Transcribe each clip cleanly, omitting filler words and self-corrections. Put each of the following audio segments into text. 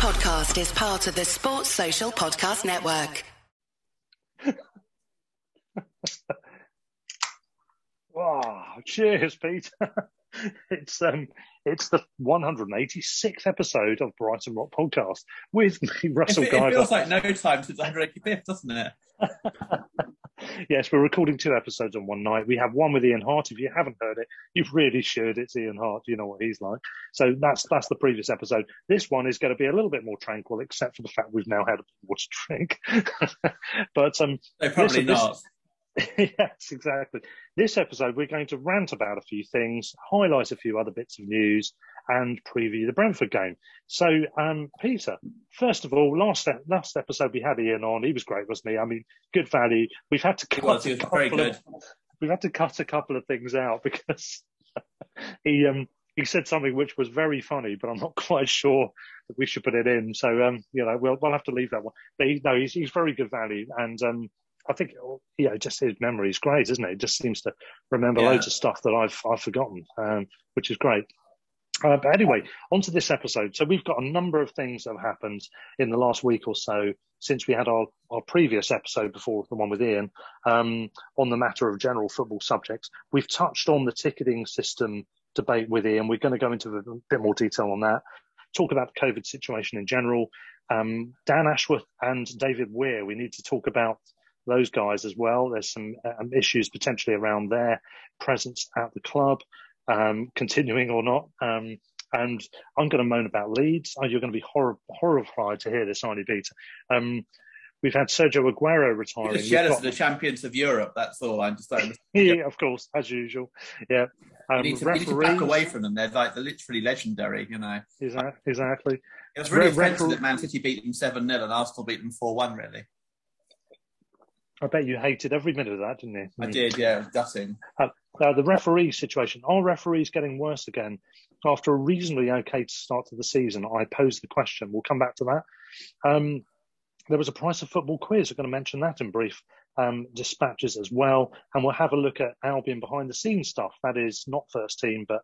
podcast is part of the Sports Social Podcast Network. Wow! Cheers, Peter. It's the 186th episode of Brighton Rock Podcast with me, Russell Guyver. It feels like no time since 185th, doesn't it? Yes, we're recording two episodes on one night. We have one with Ian Hart. If you haven't heard it, you really should. It's Ian Hart. You know what he's like. So that's the previous episode. This one is going to be a little bit more tranquil, except for the fact we've now had a water drink. But no, probably not. Yes, exactly. This episode, we're going to rant about a few things, highlight a few other bits of news, and preview the Brentford game. So, Peter, first of all, last episode we had Ian on. He was great, wasn't he? I mean, good value. We've had to cut a couple of things out because he said something which was very funny, but I'm not quite sure that we should put it in. So, we'll have to leave that one. But he's very good value, and I think, just his memory is great, isn't it? It just seems to remember loads of stuff that I've forgotten, which is great. But anyway, on to this episode. So we've got a number of things that have happened in the last week or so since we had our previous episode before the one with Ian, on the matter of general football subjects. We've touched on the ticketing system debate with Ian. We're going to go into a bit more detail on that, talk about the COVID situation in general. Dan Ashworth and David Weir, we need to talk about those guys as well. There's some issues potentially around their presence at the club, continuing or not. And I'm going to moan about Leeds. Oh, you're going to be horrified to hear this, aren't you, Peter? We've had Sergio Aguero retiring. You're just jealous of the champions of Europe, that's all. I understand. Yeah, of course, as usual. Yeah. You need to back away from them. They're literally legendary, you know. Exactly. It was really offensive that Man City beat them 7-0 and Arsenal beat them 4-1, really. I bet you hated every minute of that, didn't you? I did, yeah, gutting. The referee situation. Are referees getting worse again? After a reasonably okay start to the season, I posed the question. We'll come back to that. There was a price of football quiz. We're going to mention that in brief dispatches as well. And we'll have a look at Albion behind-the-scenes stuff. That is not first team, but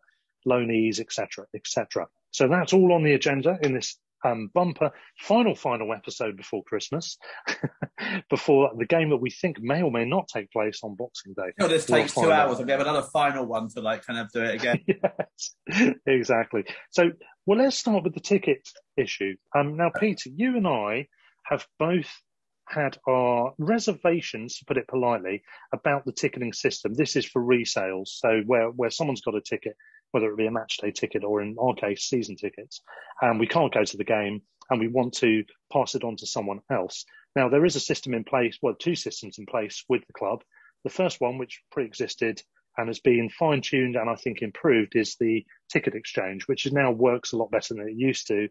loanees, etc., etc. So that's all on the agenda in this bumper final episode before Christmas, before the game that we think may or may not take place on Boxing Day. No, this takes 2 hours, and we have another final one to do it again. Yes, exactly. So, well, let's start with the ticket issue. Now, Peter, you and I have both had our reservations, to put it politely, about the ticketing system. This is for resales, so where someone's got a ticket, whether it be a match day ticket or, in our case, season tickets, and we can't go to the game and we want to pass it on to someone else. Now, there is a system in place, well, two systems in place with the club. The first one, which pre-existed and has been fine-tuned and I think improved, is the ticket exchange, which now works a lot better than it used to.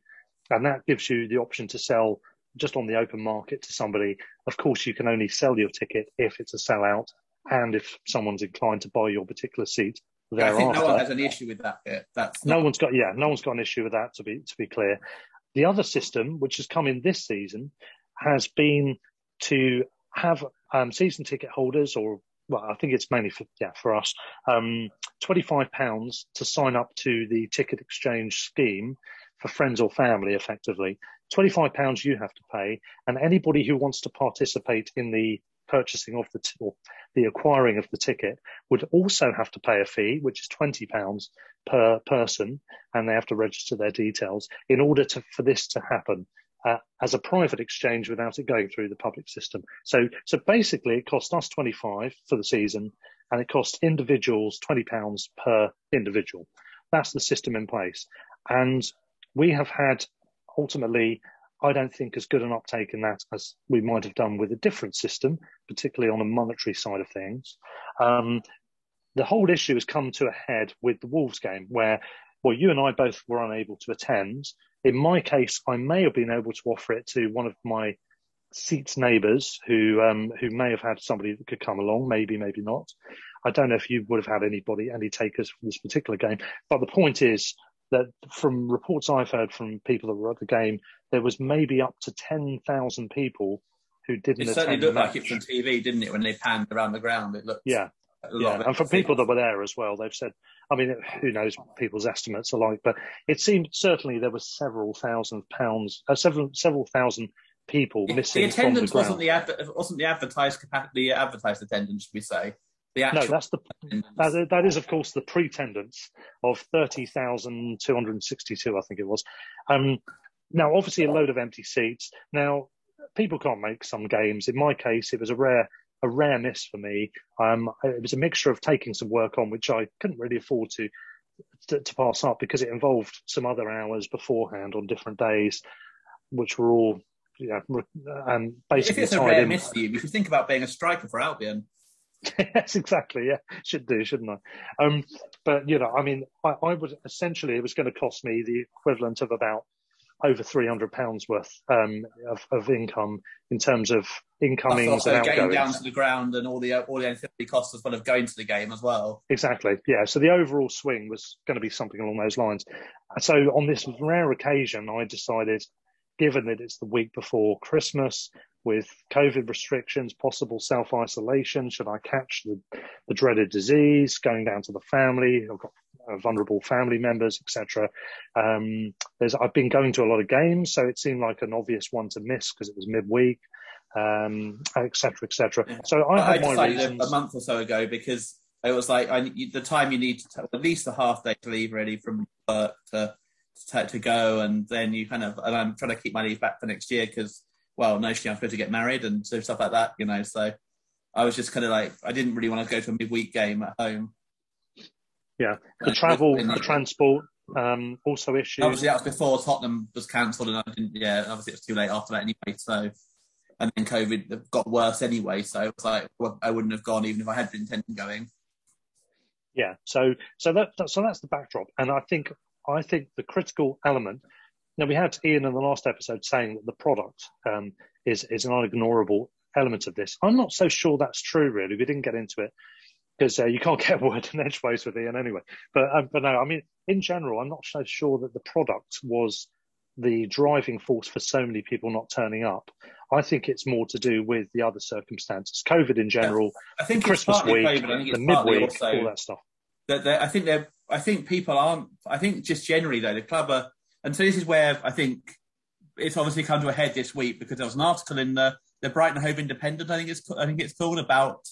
And that gives you the option to sell just on the open market to somebody. Of course, you can only sell your ticket if it's a sellout and if someone's inclined to buy your particular seat. I think no one has an issue with that bit. No one's got an issue with that, to be clear. The other system, which has come in this season, has been to have season ticket holders, I think it's mainly for us, £25 to sign up to the ticket exchange scheme for friends or family, effectively. £25 you have to pay, and anybody who wants to participate in the purchasing of the acquiring of the ticket would also have to pay a fee, which is £20 per person, and they have to register their details in order for this to happen as a private exchange without it going through the public system. So basically, it cost us £25 for the season, and it cost individuals £20 per individual. That's the system in place, and we have had ultimately, I don't think, as good an uptake in that as we might have done with a different system, particularly on a monetary side of things. The whole issue has come to a head with the Wolves game where, you and I both were unable to attend. In my case, I may have been able to offer it to one of my seats neighbours who may have had somebody that could come along, maybe, maybe not. I don't know if you would have had any takers for this particular game. But the point is that from reports I've heard from people that were at the game, there was maybe up to 10,000 people who didn't attend. It certainly looked like it from TV, didn't it? When they panned around the ground, it looked Yeah, and from people that were there as well, they've said, I mean, who knows what people's estimates are like, but it seemed certainly there were several thousand people missing. The attendance from wasn't the advertised attendance, should we say? No, that is of course the pretendance of 30,262, I think it was. Now, obviously, a load of empty seats. Now, people can't make some games. In my case, it was a rare miss for me. It was a mixture of taking some work on, which I couldn't really afford to pass up because it involved some other hours beforehand on different days, which were all basically. If it's a rare miss for you, you should think about being a striker for Albion. Yes, exactly. Yeah, should do, shouldn't I? But I would essentially, it was going to cost me the equivalent of about over £300 worth of income in terms of incomings and outgoings. Getting down to the ground and all the ancillary costs as well of going to the game as well. Exactly. Yeah. So the overall swing was going to be something along those lines. So on this rare occasion, I decided, given that it's the week before Christmas, with COVID restrictions, possible self-isolation, should I catch the dreaded disease, going down to the family, I've got vulnerable family members, etc. I've been going to a lot of games, so it seemed like an obvious one to miss because it was midweek, etc., etc. Yeah. So I decided a month or so ago because it was like the time you need to at least a half day to leave really from work to go, and then you and I'm trying to keep my leave back for next year because, well, notionally I'm supposed to get married and stuff like that, so I was just I didn't really want to go to a midweek game at home. Yeah, the travel, the transport, also issues. Obviously, that was before Tottenham was cancelled, and obviously it was too late after that anyway. So, and then COVID got worse anyway. So it was I wouldn't have gone even if I had been intending going. Yeah, so that's the backdrop, and I think the critical element. Now, we had Ian in the last episode saying that the product is an unignorable element of this. I'm not so sure that's true, really. We didn't get into it, because you can't get a word in edgeways with Ian anyway. But no, I mean, in general, I'm not so sure that the product was the driving force for so many people not turning up. I think it's more to do with the other circumstances. COVID in general, I think Christmas week, the midweek, also, all that stuff. I think people aren't... I think just generally, though, the club are... And so this is where I think it's obviously come to a head this week, because there was an article in the Brighton Hove Independent, I think it's called, about...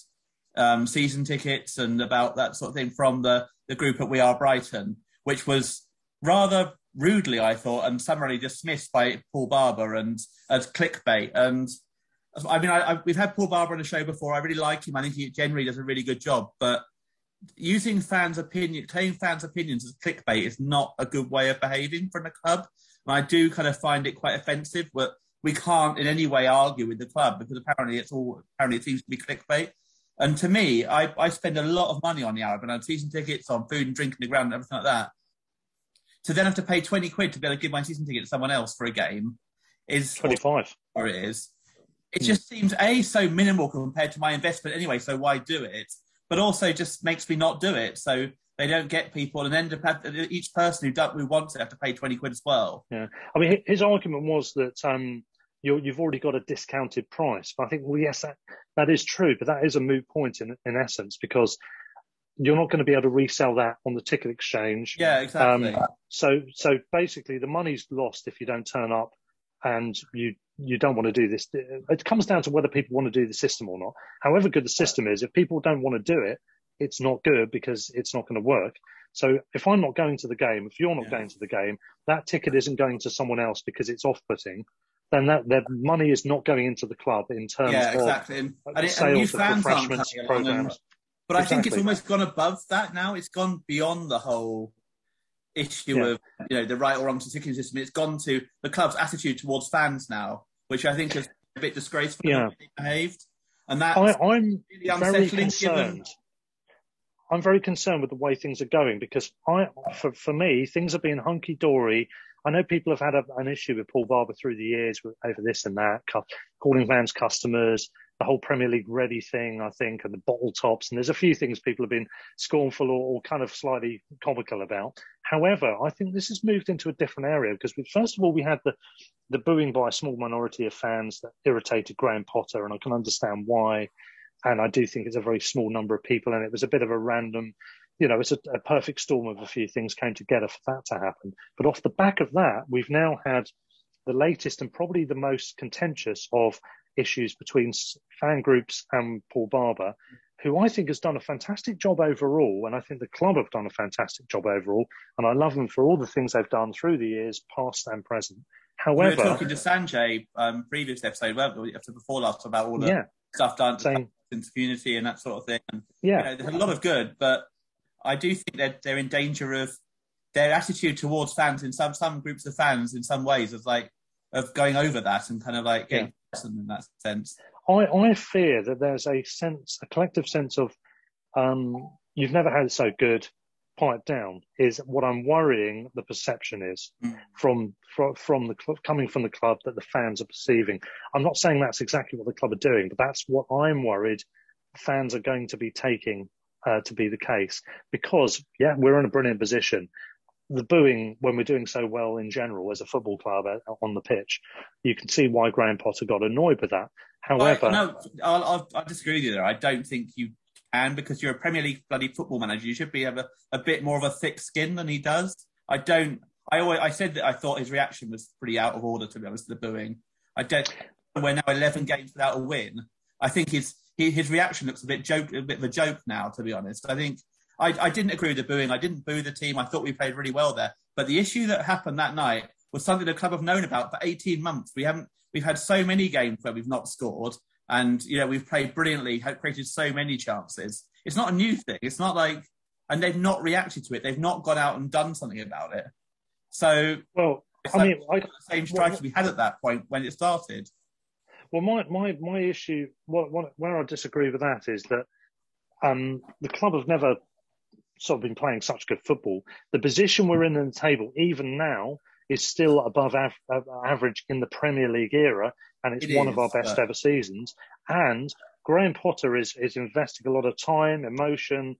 season tickets and about that sort of thing from the group at We Are Brighton, which was rather rudely, I thought, and summarily dismissed by Paul Barber and as clickbait. And I mean, we've had Paul Barber on the show before. I really like him. I think he generally does a really good job. But using fans' opinions as clickbait is not a good way of behaving from the club. And I do find it quite offensive, but we can't in any way argue with the club because apparently it seems to be clickbait. And to me, I spend a lot of money on the Albion, on season tickets, on food and drink in the ground and everything like that. To then have to pay £20 to be able to give my season ticket to someone else for a game is... 25. Or it is. It just seems, A, so minimal compared to my investment anyway, so why do it? But also just makes me not do it, so they don't get people and end up... Each person who wants it have to pay £20 as well. Yeah. I mean, his argument was that... you've already got a discounted price. But I think, well, yes, that is true, but that is a moot point in essence, because you're not going to be able to resell that on the ticket exchange. Yeah, exactly. So basically the money's lost if you don't turn up and you don't want to do this. It comes down to whether people want to do the system or not. However good the system is, if people don't want to do it, it's not good because it's not going to work. So if I'm not going to the game, if you're not going to the game, that ticket isn't going to someone else because it's off-putting. Then their money is not going into the club in terms of sales of refreshments, programs. But I think it's almost gone above that now. It's gone beyond the whole issue of the right or wrong ticketing system. It's gone to the club's attitude towards fans now, which I think is a bit disgraceful and behaved. And that I'm really very concerned. I'm very concerned with the way things are going because for me, things are being hunky dory. I know people have had an issue with Paul Barber through the years over this and that, calling fans customers, the whole Premier League ready thing, I think, and the bottle tops. And there's a few things people have been scornful or kind of slightly comical about. However, I think this has moved into a different area because, first of all, we had the booing by a small minority of fans that irritated Graham Potter, and I can understand why. And I do think it's a very small number of people. And it was a bit of a random, you know, it's a perfect storm of a few things came together for that to happen. But off the back of that, we've now had the latest and probably the most contentious of issues between fan groups and Paul Barber, who I think has done a fantastic job overall. And I think the club have done a fantastic job overall. And I love them for all the things they've done through the years, past and present. However, we were talking to Sanjay previous episode, before last, about all the stuff done to the community and that sort of thing. And, you know, there's a lot of good, but I do think that they're in danger of their attitude towards fans in some groups of fans in some ways of like of going over that and kind of like getting in that sense. I fear that there's a collective sense of you've never had it so good, pipe down, is what I'm worrying the perception is from the club, coming from the club, that the fans are perceiving. I'm not saying that's exactly what the club are doing, but that's what I'm worried fans are going to be taking to be the case. Because, we're in a brilliant position. The booing, when we're doing so well in general as a football club on the pitch, you can see why Graham Potter got annoyed with that. However... I disagree with you there. I don't think you can, because you're a Premier League bloody football manager. You should be have a bit more of a thick skin than he does. I said that I thought his reaction was pretty out of order, to be honest, the booing. We're now 11 games without a win. I think his reaction looks a bit of a joke now, to be honest. I think... I didn't agree with the booing. I didn't boo the team. I thought we played really well there. But the issue that happened that night was something the club have known about for 18 months. We've had so many games where we've not scored, and you know we've played brilliantly, have created so many chances. It's not a new thing. It's not like, and they've not reacted to it. They've not gone out and done something about it. So, the same strikes we had at that point when it started. Well, my issue, where I disagree with that is that the club have never sort of been playing such good football. The position we're in the table, even now, is still above average in the Premier League era, and it's one of our best ever seasons. And Graham Potter is investing a lot of time, emotion,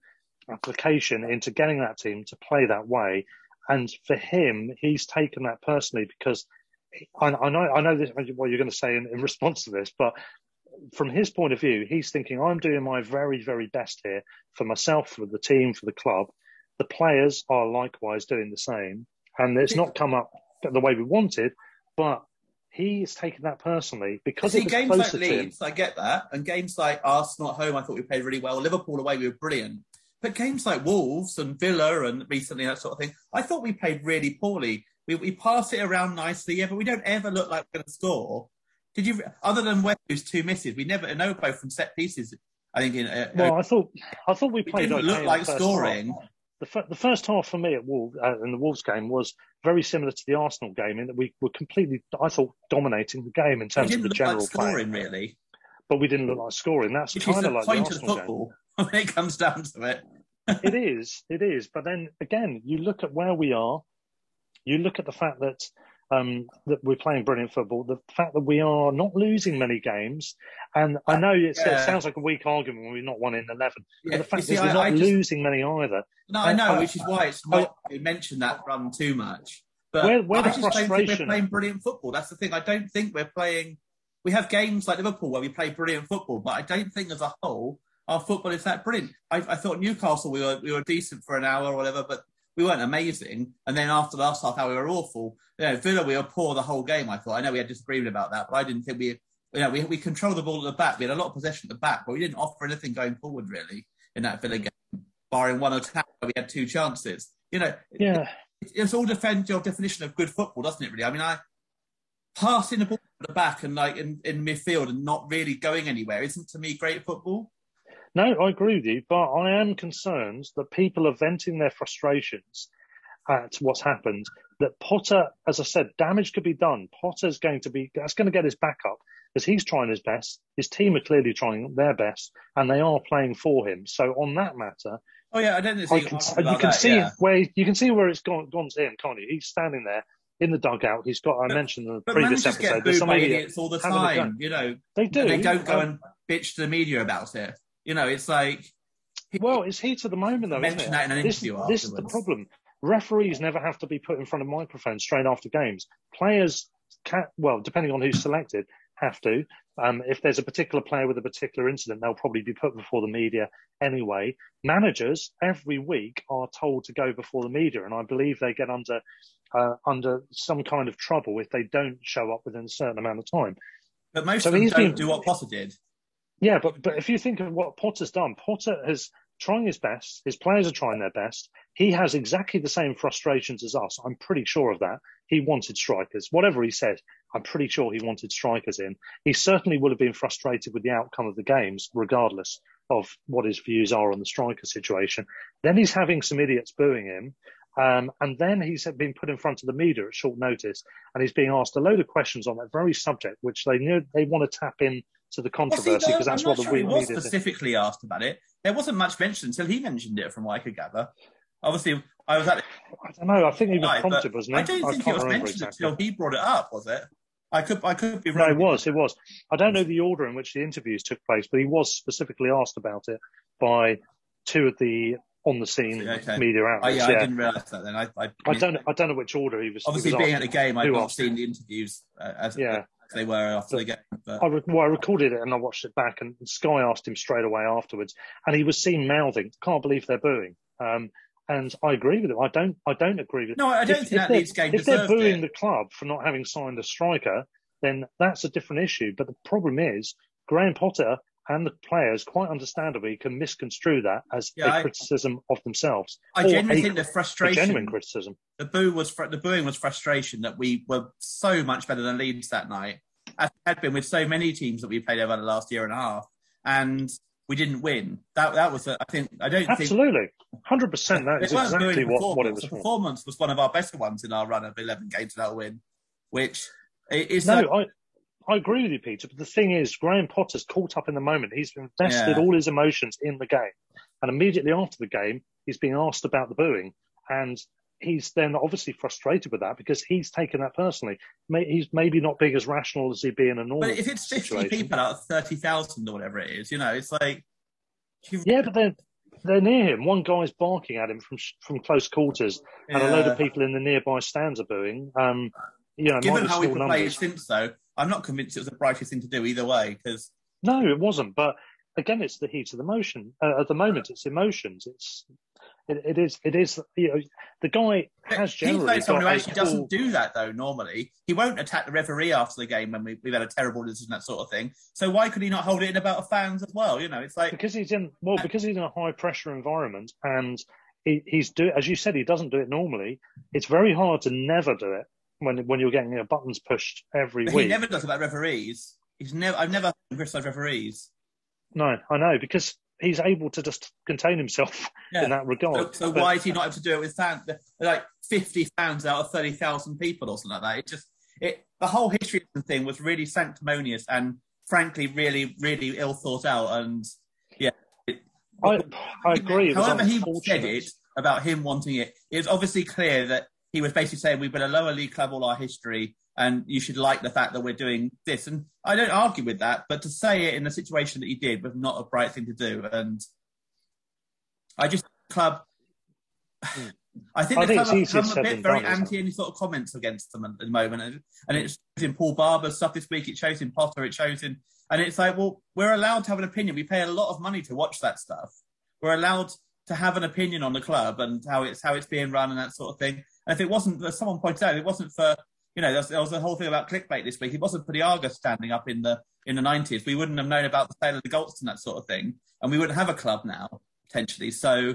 application into getting that team to play that way. And for him, he's taken that personally, because I know this, what you're going to say in response to this, but from his point of view, he's thinking, I'm doing my very, very best here for myself, for the team, for the club. The players are likewise doing the same. And it's not come up the way we wanted, but he's taken that personally because it's closer to him. See, games like Leeds, I get that. And games like Arsenal at home, I thought we played really well. Liverpool away, we were brilliant. But games like Wolves and Villa and recently that sort of thing, I thought we played really poorly. We pass it around nicely, but we don't ever look like we're going to score. Did you, other than Webber's two misses, we never know both from set pieces? I think. I thought we played. It didn't look like scoring. Half. The first half for me at Wolves in the Wolves game was very similar to the Arsenal game in that we were completely, I thought, dominating the game in terms of the general like scoring, play. Really. But we didn't look like scoring. That's kind of like the Arsenal football game. When it comes down to it. It is. But then again, you look at where we are. You look at the fact that. That we're playing brilliant football, the fact that we are not losing many games, and I know it sounds like a weak argument when we've not won in 11, but the fact is we're not losing many either. No, I know, which is why it's not mentioned that run too much. But where I just don't think we're playing brilliant football. That's the thing. I don't think we're playing... We have games like Liverpool where we play brilliant football, but I don't think as a whole our football is that brilliant. I thought Newcastle, we were decent for an hour or whatever, but we weren't amazing. And then after the last half hour, we were awful. You know, Villa, we were poor the whole game, I thought. I know we had disagreement about that, but I didn't think we controlled the ball at the back. We had a lot of possession at the back, but we didn't offer anything going forward, really, in that Villa game, barring one attack where we had two chances. You know, it's all your definition of good football, doesn't it, really? I mean, passing the ball at the back and like in midfield and not really going anywhere isn't, to me, great football. No, I agree with you, but I am concerned that people are venting their frustrations at what's happened. That Potter, as I said, damage could be done. Potter's that's going to get his back up, because he's trying his best. His team are clearly trying their best, and they are playing for him. So on that matter, I don't think you can see where it's gone to him, can't you? He's standing there in the dugout. He's got. I mentioned in the previous episode. But managers get booed by idiots all the time. You know, they do. They don't go and bitch to the media about it. You know, it's like... it's heat of the moment, though, isn't it? That in an interview afterwards. This is the problem. Referees never have to be put in front of microphones straight after games. Players, depending on who's selected, have to. If there's a particular player with a particular incident, they'll probably be put before the media anyway. Managers every week are told to go before the media, and I believe they get under some kind of trouble if they don't show up within a certain amount of time. But most of them don't do what Potter did. Yeah, but if you think of what Potter's done, Potter has trying his best. His players are trying their best. He has exactly the same frustrations as us. I'm pretty sure of that. He wanted strikers. Whatever he said, I'm pretty sure he wanted strikers in. He certainly would have been frustrated with the outcome of the games, regardless of what his views are on the striker situation. Then he's having some idiots booing him. And then he's been put in front of the media at short notice, and he's being asked a load of questions on that very subject, which they knew they want to tap in to the controversy because that's what the media did. He was specifically asked about it. There wasn't much mentioned until he mentioned it, from what I could gather. Obviously, I was at it. I don't know. I think he was prompted, wasn't he? I don't think it was mentioned until he brought it up, was it? I could be wrong. No, it was. I don't know the order in which the interviews took place, but he was specifically asked about it by two of the on-the-scene media outlets. I didn't realise that then. I don't know which order he was. Obviously, being at the game, I've not seen the interviews as they were after the game. But I recorded it and I watched it back, and Sky asked him straight away afterwards, and he was seen mouthing, "Can't believe they're booing." And I agree with him. I don't agree with him. No, I don't think that Leeds game deserved it. If they're booing the club for not having signed a striker, then that's a different issue. But the problem is, Graham Potter and the players, quite understandably, can misconstrue that as a criticism of themselves. I genuinely think the frustration, a genuine criticism. The booing was frustration that we were so much better than Leeds that night, as it had been with so many teams that we played over the last year and a half, and we didn't win. That was, I think, I don't absolutely, 100%. That is exactly what it was. The performance was one of our better ones in our run of 11 games without a win, which is I agree with you, Peter, but the thing is, Graham Potter's caught up in the moment. He's invested all his emotions in the game. And immediately after the game, he's being asked about the booing. And he's then obviously frustrated with that because he's taken that personally. He's maybe not being as rational as he'd be in a normal situation. But if it's 50 people out of 30,000 or whatever it is, it's like... Yeah, but they're near him. One guy's barking at him from close quarters and a load of people in the nearby stands are booing. Given how we've played since, though, I'm not convinced it was the brightest thing to do either way. No, it wasn't. But again, it's the heat of the motion. At the moment, it's emotions. It is. The guy has generally. He's someone who actually doesn't do that though. Normally, he won't attack the referee after the game when we've had a terrible decision, that sort of thing. So why could he not hold it in about fans as well? It's like because he's in a high pressure environment and as you said, he doesn't do it normally. It's very hard to never do it. When you're getting buttons pushed every week. He never does about referees. I've never criticised referees. No, I know, because he's able to just contain himself in that regard. So why is he not able to do it with fans, like 50 fans out of 30,000 people or something like that? The whole history of the thing was really sanctimonious and frankly really, really ill thought out. And I agree. However he said it about him wanting it, it's obviously clear that he was basically saying we've been a lower league club all our history and you should like the fact that we're doing this. And I don't argue with that, but to say it in the situation that he did was not a bright thing to do. And I just I think the club has become a bit very anti any sort of comments against them at the moment. And it's in Paul Barber's stuff this week. It shows in Potter. It shows in... And it's like, well, we're allowed to have an opinion. We pay a lot of money to watch that stuff. We're allowed to have an opinion on the club and how it's being run and that sort of thing. And if it wasn't, as someone pointed out, if it wasn't for, there was a whole thing about clickbait this week. If it wasn't for the Argus standing up in the 90s, we wouldn't have known about the sale of the Goldston and that sort of thing. And we wouldn't have a club now, potentially. So,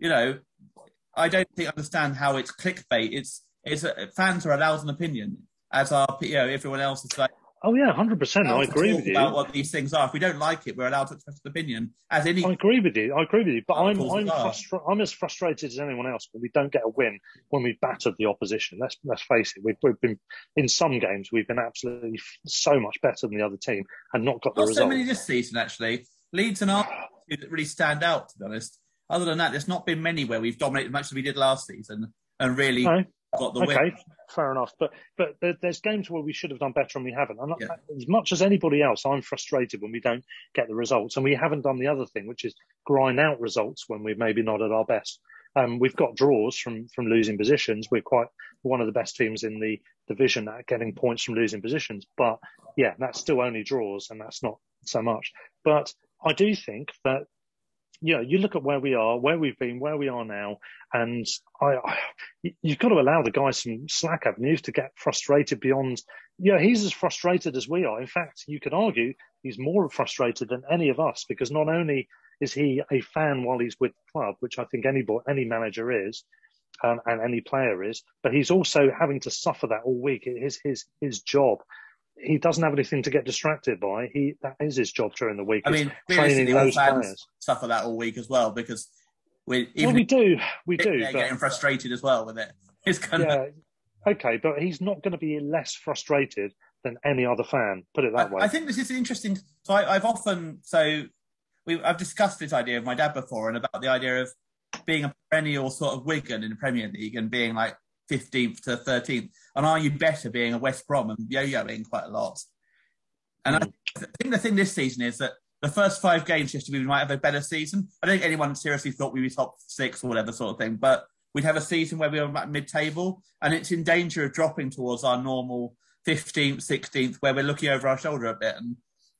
I don't think I understand how it's clickbait. Fans are allowed an opinion, as are, everyone else is like... Oh, yeah, 100%. I agree with you. About what these things are. If we don't like it, we're allowed to express an opinion. I agree with you. But I'm as frustrated as anyone else when we don't get a win when we've battered the opposition. Let's face it. We've been in some games we've been absolutely so much better than the other team and not got the result. So many this season actually. Leeds and Arsenal really stand out, to be honest. Other than that, there's not been many where we've dominated much as we did last season and really. No. Got the win. Fair enough. But there's games where we should have done better and we haven't. As much as anybody else, I'm frustrated when we don't get the results. And we haven't done the other thing, which is grind out results when we're maybe not at our best. We've got draws from losing positions. We're one of the best teams in the division at getting points from losing positions. But yeah, that's still only draws, and that's not so much. But I do think that, you know, you look at where we are, where we've been, where we are now, and you've got to allow the guy some slack avenues to get frustrated beyond. Yeah, you know, he's as frustrated as we are. In fact, you could argue he's more frustrated than any of us, because not only is he a fan while he's with the club, which I think any manager is, and any player is, but he's also having to suffer that all week. It is his job. He doesn't have anything to get distracted by. That is his job during the week. I mean, realistically, all fans suffer that all week as well, because we do. They're getting frustrated as well with it. It's kind of... Okay, but he's not going to be less frustrated than any other fan. Put it that way. I think this is interesting. So I've discussed this idea of my dad before, and about the idea of being a perennial sort of Wigan in the Premier League and being like 15th to 13th. And are you better being a West Brom and yo-yoing quite a lot? And I think the thing this season is that the first 5 games, just to be, we might have a better season. I don't think anyone seriously thought we'd be top 6 or whatever sort of thing, but we'd have a season where we were mid-table, and it's in danger of dropping towards our normal 15th, 16th, where we're looking over our shoulder a bit.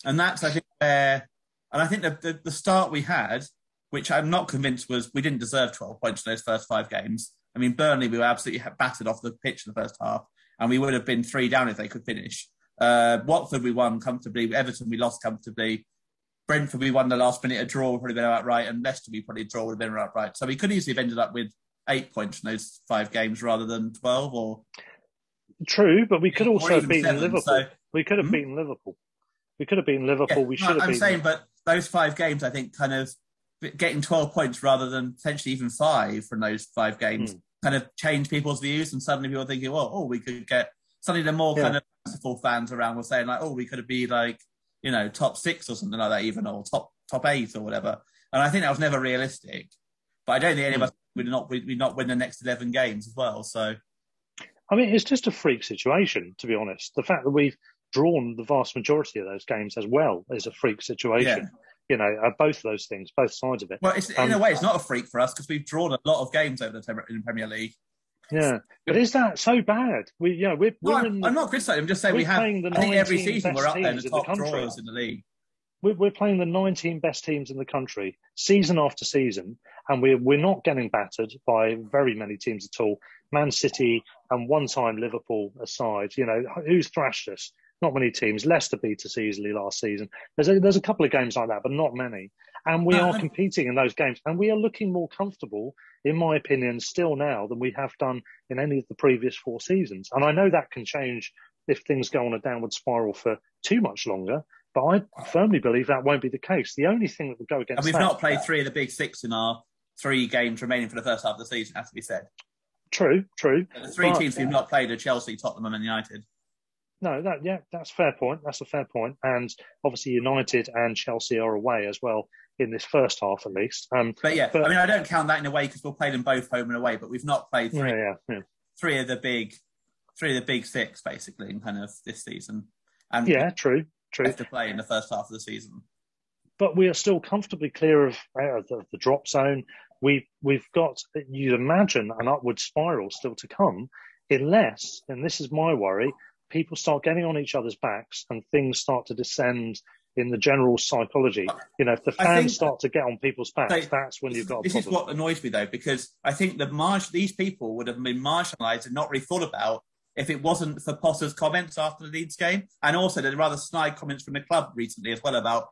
And that's, I think, where... And I think the start we had, which I'm not convinced was, we didn't deserve 12 points in those first 5 games. I mean, Burnley, we were absolutely battered off the pitch in the first half, and we would have been 3 down if they could finish. Watford, we won comfortably. Everton, we lost comfortably. Brentford, we won the last minute. A draw would have been about right. And Leicester, we probably draw would have been about right. So we could easily have ended up with 8 points in those 5 games rather than 12 or... True, but we could also have beaten 7, Liverpool. So... We could have beaten Liverpool. We could have beaten Liverpool. Yeah, we should have beaten... I'm saying, but those 5 games, I think, kind of... getting 12 points rather than potentially even 5 from those 5 games kind of change people's views, and suddenly people are thinking, well, we could get... Suddenly the more kind of merciful fans around were saying, like, we could be like, you know, top 6 or something like that even, or top 8 or whatever. And I think that was never realistic. But I don't think any of us would not win the next 11 games as well, so... I mean, it's just a freak situation, to be honest. The fact that we've drawn the vast majority of those games as well is a freak situation. Yeah. You know, both of those things, both sides of it. Well, it's, in a way, it's not a freak for us, because we've drawn a lot of games over in the Premier League. Yeah, but is that so bad? I'm not criticising. I'm just saying I think every season we're up there in the top drawers in the league. We're playing the 19 best teams in the country season after season, and we're not getting battered by very many teams at all. Man City and one time Liverpool aside, you know, who's thrashed us? Not many teams. Leicester beat us easily last season. There's a couple of games like that, but not many. And we are competing in those games. And we are looking more comfortable, in my opinion, still now than we have done in any of the previous 4 seasons. And I know that can change if things go on a downward spiral for too much longer. But I firmly believe that won't be the case. The only thing that would go against that... And we've not played 3 of the big 6 in our 3 games remaining for the first half of the season, has to be said. True. So the 3 teams we've not played are Chelsea, Tottenham and United. No, that's a fair point. That's a fair point. And obviously United and Chelsea are away as well in this first half, at least. But I mean, I don't count that in a way, because we'll play them both home and away, but we've not played three of the big six, basically, in kind of this season. And true. We have to play in the first half of the season. But we are still comfortably clear of the drop zone. We've got, you'd imagine, an upward spiral still to come, unless, and this is my worry, people start getting on each other's backs and things start to descend in the general psychology. You know, if the fans start to get on people's backs, that's when you've got a problem. This is what annoys me, though, because I think these people would have been marginalised and not really thought about if it wasn't for Potter's comments after the Leeds game. And also the rather snide comments from the club recently as well about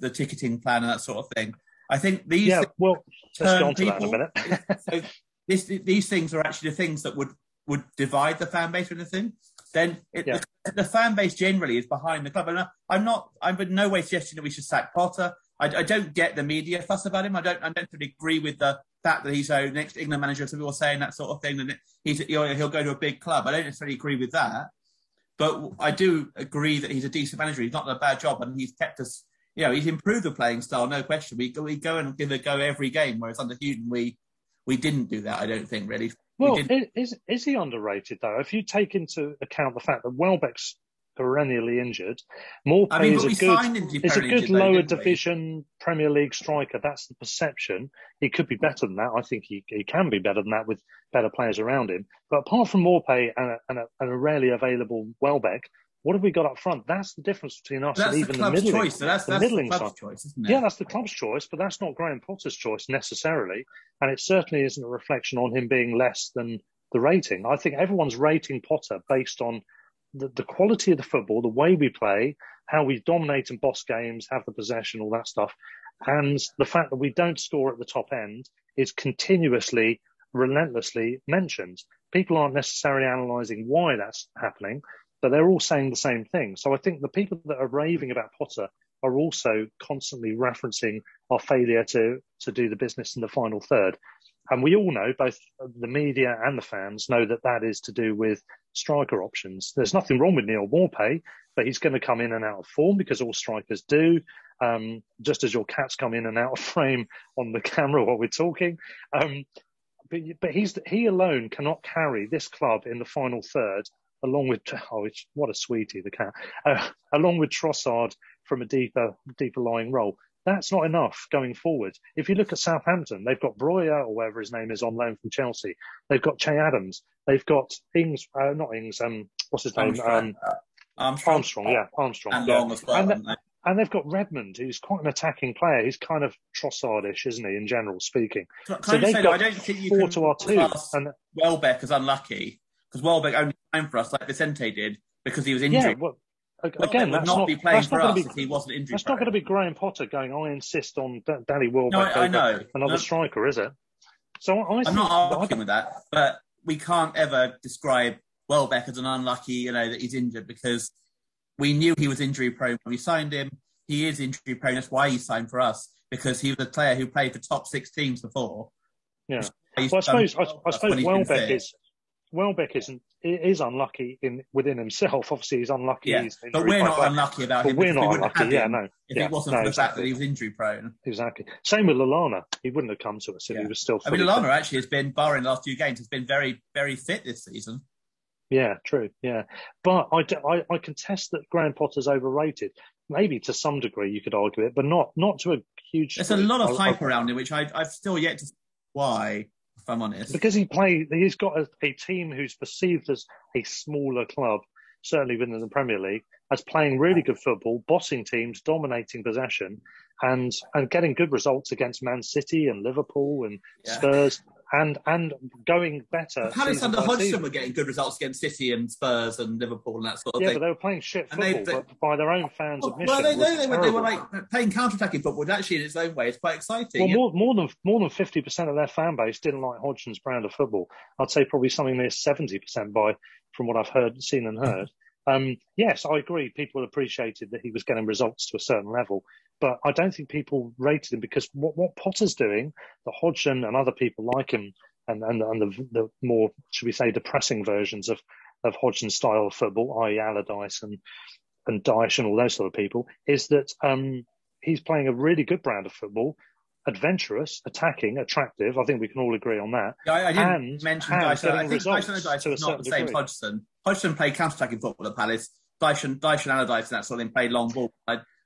the ticketing plan and that sort of thing. I think these... Yeah, well, let's go on to that in a minute. So these things are actually the things that would divide the fan base or anything. Then the fan base generally is behind the club. And I'm in no way suggesting that we should sack Potter. I don't get the media fuss about him. I don't really agree with the fact that he's our next England manager. Some people are saying that sort of thing, and he'll go to a big club. I don't necessarily agree with that, but I do agree that he's a decent manager. He's not done a bad job, and he's kept us. You know, he's improved the playing style, no question. We go and give a go every game, whereas under Hughton we didn't do that. I don't think really. Well, is he underrated, though? If you take into account the fact that Welbeck's perennially injured. Maupay is a good lower division Premier League striker. That's the perception. He could be better than that. I think he can be better than that with better players around him. But apart from Maupay and a rarely available Welbeck, what have we got up front? That's the difference between us and even the middling choice. So that's the club's side. Choice, isn't it? Yeah, that's the club's choice, but that's not Graham Potter's choice necessarily. And it certainly isn't a reflection on him being less than the rating. I think everyone's rating Potter based on the quality of the football, the way we play, how we dominate and boss games, have the possession, all that stuff. And the fact that we don't score at the top end is continuously, relentlessly mentioned. People aren't necessarily analysing why that's happening, but they're all saying the same thing. So I think the people that are raving about Potter are also constantly referencing our failure to do the business in the final third. And we all know, both the media and the fans know, that that is to do with striker options. There's nothing wrong with Neil Maupay, but he's going to come in and out of form because all strikers do. Just as your cats come in and out of frame on the camera while we're talking. But he alone cannot carry this club in the final third, along with, oh, what a sweetie, the cat, along with Trossard from a deeper lying role. That's not enough going forward. If you look at Southampton, they've got Breuer, or whatever his name is, on loan from Chelsea. They've got Che Adams. They've got Armstrong. And Long as well. And they've got Redmond, who's quite an attacking player. He's kind of Trossardish, isn't he, in general speaking? I don't think you can class Welbeck as unlucky, because Welbeck only signed for us like Vicente did because he was injured. Yeah, well, again, that's not going to be Graham Potter going, I insist on Danny Welbeck striker, is it? So I'm not arguing with that, but we can't ever describe Welbeck as an unlucky, that he's injured, because we knew he was injury prone when we signed him. He is injury prone. That's why he signed for us, because he was a player who played for top six teams before. Yeah, well, I suppose Welbeck is unlucky within himself. Obviously, he's unlucky. Yeah. But we're not unlucky about him. We're not unlucky. Yeah, no. If it wasn't for the fact that he was injury prone. Exactly. Same with Lallana. He wouldn't have come to us if he was still fit. Lallana actually has been, barring the last few games, has been very, very fit this season. Yeah, true. Yeah. But I contest that Graham Potter's overrated. Maybe to some degree you could argue it, but not to a huge degree. There's a lot of hype around him, which I've still yet to see why. If I'm honest, because he's got a team who's perceived as a smaller club, certainly within the Premier League, as playing really good football, bossing teams, dominating possession, and getting good results against Man City and Liverpool and Spurs, and going better. Palace under Hodgson were getting good results against City and Spurs and Liverpool and that sort of thing. Yeah, but they were playing shit football, but by their own fans' admission. Well, they were like playing counter-attacking football, which actually in its own way is quite exciting. Well, more than 50% of their fan base didn't like Hodgson's brand of football. I'd say probably something near 70% from what I've seen and heard. Yes, I agree. People appreciated that he was getting results to a certain level, but I don't think people rated him because what Potter's doing, the Hodgson and other people like him, and the more, should we say, depressing versions of Hodgson's style of football, i.e. Allardyce and Dyche and all those sort of people, is that he's playing a really good brand of football, adventurous, attacking, attractive. I think we can all agree on that. Yeah, I didn't mention Dyche. I think Dyche and Allardyce is not the same as Hodgson. Hodgson played counter-attacking football at Palace. Dyche and Allardyce and that sort of thing played long ball.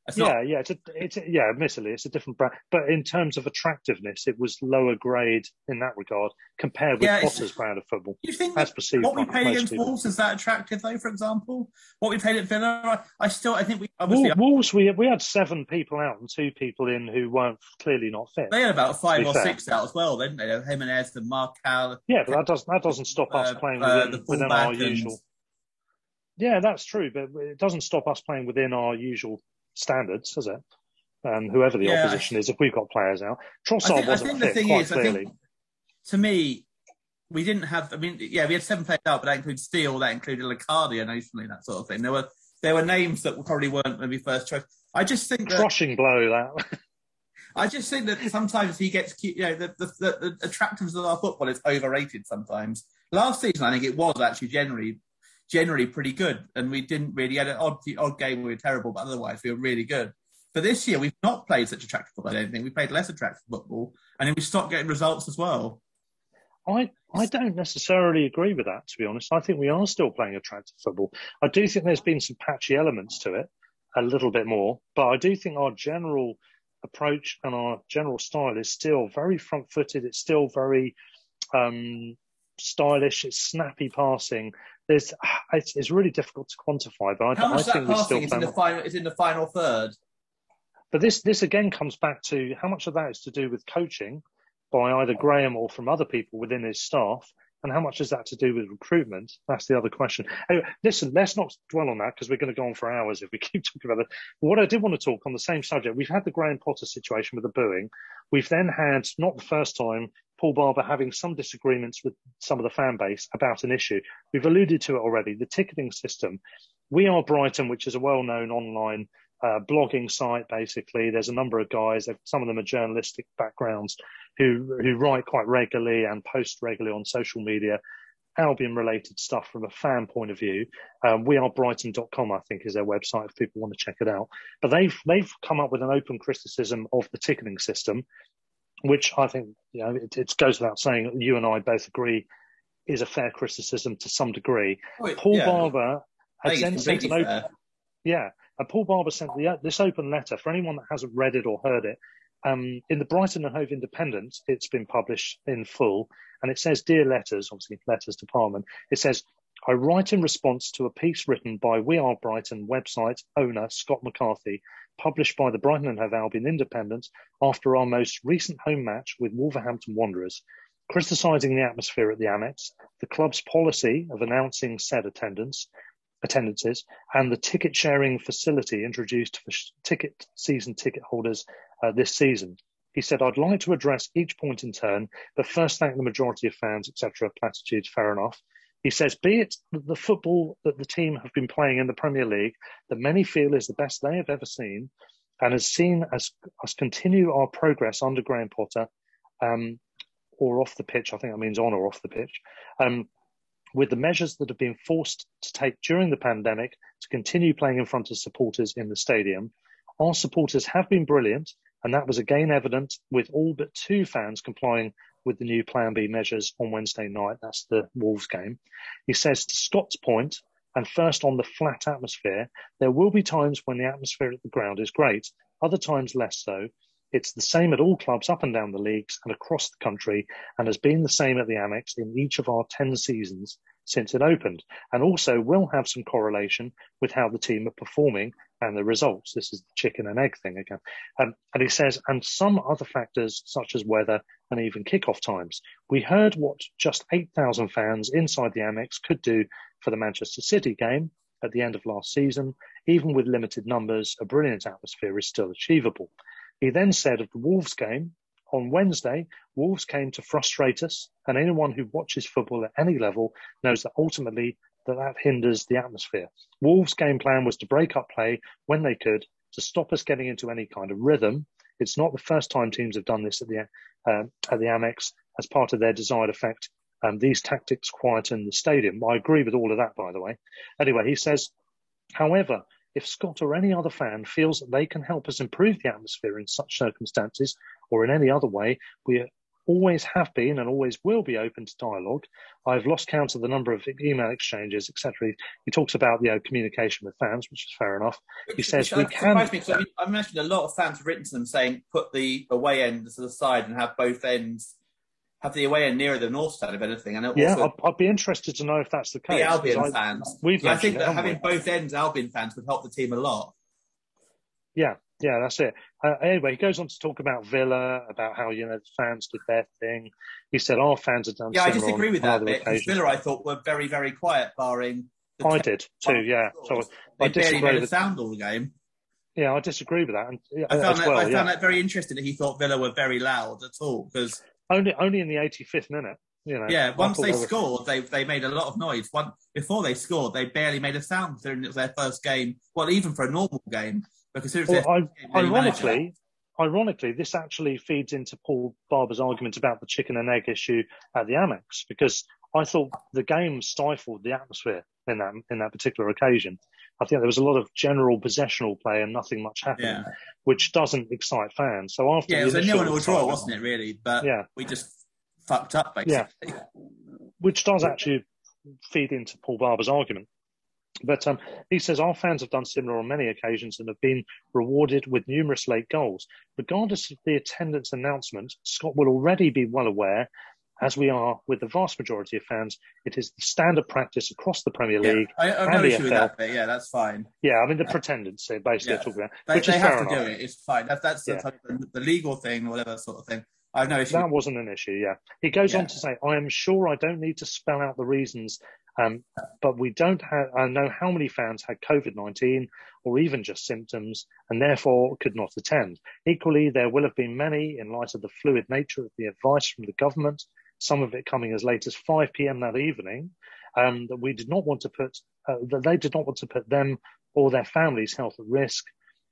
Admittedly, it's a different brand. But in terms of attractiveness, it was lower grade in that regard compared with Potter's brand of football. You think that's perceived what we paid against Wolves is that attractive, though? For example, what we paid at Villa, I think we had 7 people out and 2 people in who weren't clearly not fit. They had about 5 or 6 out as well, didn't they? Jimenez and Marcal. Yeah, but that doesn't stop us playing within our usual. Yeah, that's true, but it doesn't stop us playing within our usual standards, does it? Whoever the opposition is, if we've got players out, Trossard wasn't fit quite clearly. To me, we didn't have. We had 7 players out, but that includes Steele, that included Licardi, and that sort of thing. There were names that probably weren't maybe first choice. I just think crushing blow that. I just think that sometimes he gets, the attractiveness of our football is overrated sometimes. Last season, I think it was actually generally pretty good, and we didn't really had an odd game where we were terrible, but otherwise we were really good. But this year we've not played such attractive football, I don't think. We played less attractive football, and then we stopped getting results as well. I don't necessarily agree with that, to be honest. I think we are still playing attractive football. I do think there's been some patchy elements to it, a little bit more, but I do think our general approach and our general style is still very front-footed. It's still very stylish. It's snappy passing. It's really difficult to quantify. But how much of that passing is in the final third? But this again comes back to how much of that is to do with coaching by either Graham or from other people within his staff, and how much is that to do with recruitment? That's the other question. Anyway, listen, let's not dwell on that because we're going to go on for hours if we keep talking about that. What I did want to talk on the same subject, we've had the Graham Potter situation with the booing. We've then had, not the first time, Paul Barber having some disagreements with some of the fan base about an issue. We've alluded to it already, the ticketing system. We Are Brighton, which is a well-known online blogging site, basically. There's a number of guys, some of them are journalistic backgrounds, who write quite regularly and post regularly on social media, Albion-related stuff from a fan point of view. WeAreBrighton.com, I think, is their website if people want to check it out. But they've come up with an open criticism of the ticketing system, which I think, you know, it goes without saying, you and I both agree, is a fair criticism to some degree. Paul Barber sent this open letter, for anyone that hasn't read it or heard it, in the Brighton and Hove Independent, it's been published in full, and it says, Dear Letters, obviously Letters Department, it says, I write in response to a piece written by We Are Brighton website owner Scott McCarthy, published by the Brighton and Hove Albion Independent after our most recent home match with Wolverhampton Wanderers, criticising the atmosphere at the Amex, the club's policy of announcing said attendances and the ticket sharing facility introduced for season ticket holders this season. He said, I'd like to address each point in turn, but first thank the majority of fans, etc. Platitudes, fair enough. He says, be it the football that the team have been playing in the Premier League that many feel is the best they have ever seen and has seen us continue our progress under Graham Potter or off the pitch, I think that means on or off the pitch, with the measures that have been forced to take during the pandemic to continue playing in front of supporters in the stadium. Our supporters have been brilliant, and that was again evident with all but two fans complying with the new Plan B measures on Wednesday night. That's the Wolves game. He says, to Scott's point, and first on the flat atmosphere, there will be times when the atmosphere at the ground is great, other times less so. It's the same at all clubs up and down the leagues and across the country, and has been the same at the Amex in each of our 10 seasons since it opened, and also will have some correlation with how the team are performing and the results. This is the chicken and egg thing again. And he says, and some other factors such as weather and even kickoff times. We heard what just 8,000 fans inside the Amex could do for the Manchester City game at the end of last season. Even with limited numbers, a brilliant atmosphere is still achievable. He then said of the Wolves game, on Wednesday, Wolves came to frustrate us, and anyone who watches football at any level knows that ultimately that hinders the atmosphere. Wolves' game plan was to break up play when they could, to stop us getting into any kind of rhythm. It's not the first time teams have done this at the Amex as part of their desired effect. These tactics quieten the stadium. I agree with all of that, by the way. Anyway, he says, however, if Scott or any other fan feels that they can help us improve the atmosphere in such circumstances or in any other way, we always have been and always will be open to dialogue. I've lost count of the number of email exchanges, etc. He talks about communication with fans, which is fair enough. He says we can. I mentioned a lot of fans have written to them saying put the away end to the side and have both ends. Have the away end nearer the north side of anything. And I'd be interested to know if that's the case. The Albion fans. I think that having both ends Albion fans would help the team a lot. Yeah, that's it. Anyway, he goes on to talk about Villa, about how, fans did their thing. He said, our fans have done similar. Yeah, I disagree with that bit, because Villa, I thought, were very, very quiet, barring... I did too, yeah. So they barely made a sound all the game. Yeah, I disagree with that. I found that very interesting that he thought Villa were very loud at all, because... Only in the 85th minute, Yeah, once they scored, they made a lot of noise. Before they scored, they barely made a sound considering it was their first game. Well, even for a normal game, because ironically, this actually feeds into Paul Barber's argument about the chicken and egg issue at the Amex, because I thought the game stifled the atmosphere in that particular occasion. I think there was a lot of general possessional play and nothing much happened, which doesn't excite fans. So after it was a 0-0 draw, wasn't it? Really, but we just fucked up, basically. Yeah. Which does actually feed into Paul Barber's argument. But he says, our fans have done similar on many occasions and have been rewarded with numerous late goals. Regardless of the attendance announcement, Scott will already be well aware, as we are with the vast majority of fans, it is the standard practice across the Premier League. Yeah, I have no issue with that bit. Yeah, that's fine. Yeah, I mean, the pretenders, basically, talking about. They have to do it. It's fine. That's the legal thing, whatever sort of thing. I have no issue. That wasn't an issue, yeah. He goes on to say, I am sure I don't need to spell out the reasons, but we don't know how many fans had COVID-19 or even just symptoms and therefore could not attend. Equally, there will have been many in light of the fluid nature of the advice from the government, some of it coming as late as 5 p.m. that evening, that we did not want to put, that they did not want to put them or their families' health at risk,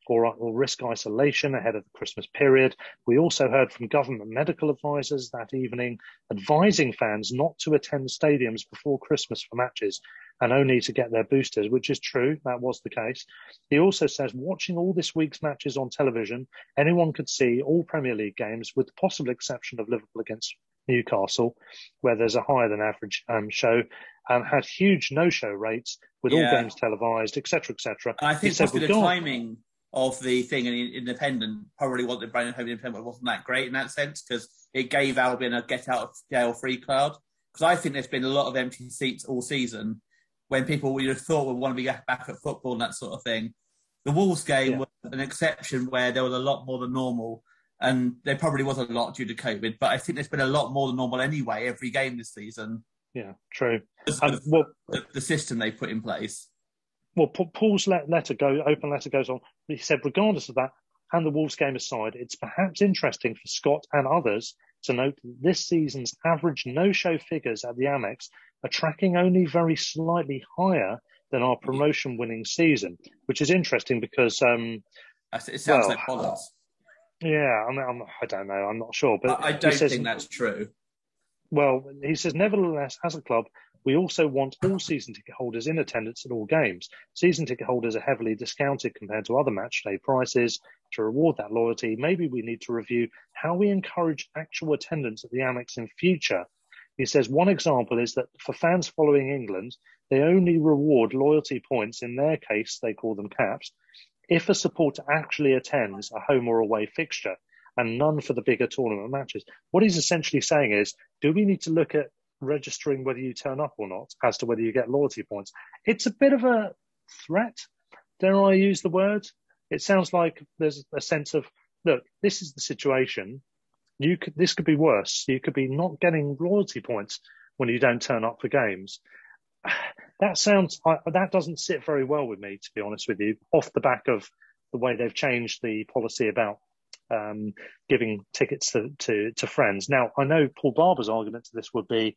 or risk isolation ahead of the Christmas period. We also heard from government medical advisors that evening advising fans not to attend stadiums before Christmas for matches and only to get their boosters, which is true. That was the case. He also says, watching all this week's matches on television, anyone could see all Premier League games with the possible exception of Liverpool against Newcastle, where there's a higher than average show, had huge no-show rates with all games televised, etc., etc. I think that's the timing of the thing in Independent, probably wanted Brighton Home Independent wasn't that great in that sense, because it gave Albion a get-out-of-jail-free card. Because I think there's been a lot of empty seats all season when people would have thought would want to be back at football and that sort of thing. The Wolves game was an exception where there was a lot more than normal, and there probably was a lot due to COVID, but I think there's been a lot more than normal anyway every game this season. Yeah, true. The system they put in place. Well, Paul's open letter goes on. He said, regardless of that, and the Wolves game aside, it's perhaps interesting for Scott and others to note that this season's average no-show figures at the Amex are tracking only very slightly higher than our promotion-winning season, which is interesting because... it sounds like bollocks. Yeah, I mean, I don't know. I'm not sure. But I don't think that's true. Well, he says, nevertheless, as a club, we also want all season ticket holders in attendance at all games. Season ticket holders are heavily discounted compared to other matchday prices. To reward that loyalty, maybe we need to review how we encourage actual attendance at the Amex in future. He says one example is that for fans following England, they only reward loyalty points. In their case, they call them caps, if a supporter actually attends a home or away fixture, and none for the bigger tournament matches. What he's essentially saying is, do we need to look at registering whether you turn up or not as to whether you get loyalty points? It's a bit of a threat, dare I use the word. It sounds like there's a sense of, look, this is the situation. This could be worse. You could be not getting loyalty points when you don't turn up for games. That doesn't sit very well with me, to be honest with you, off the back of the way they've changed the policy about giving tickets to friends. Now, I know Paul Barber's argument to this would be,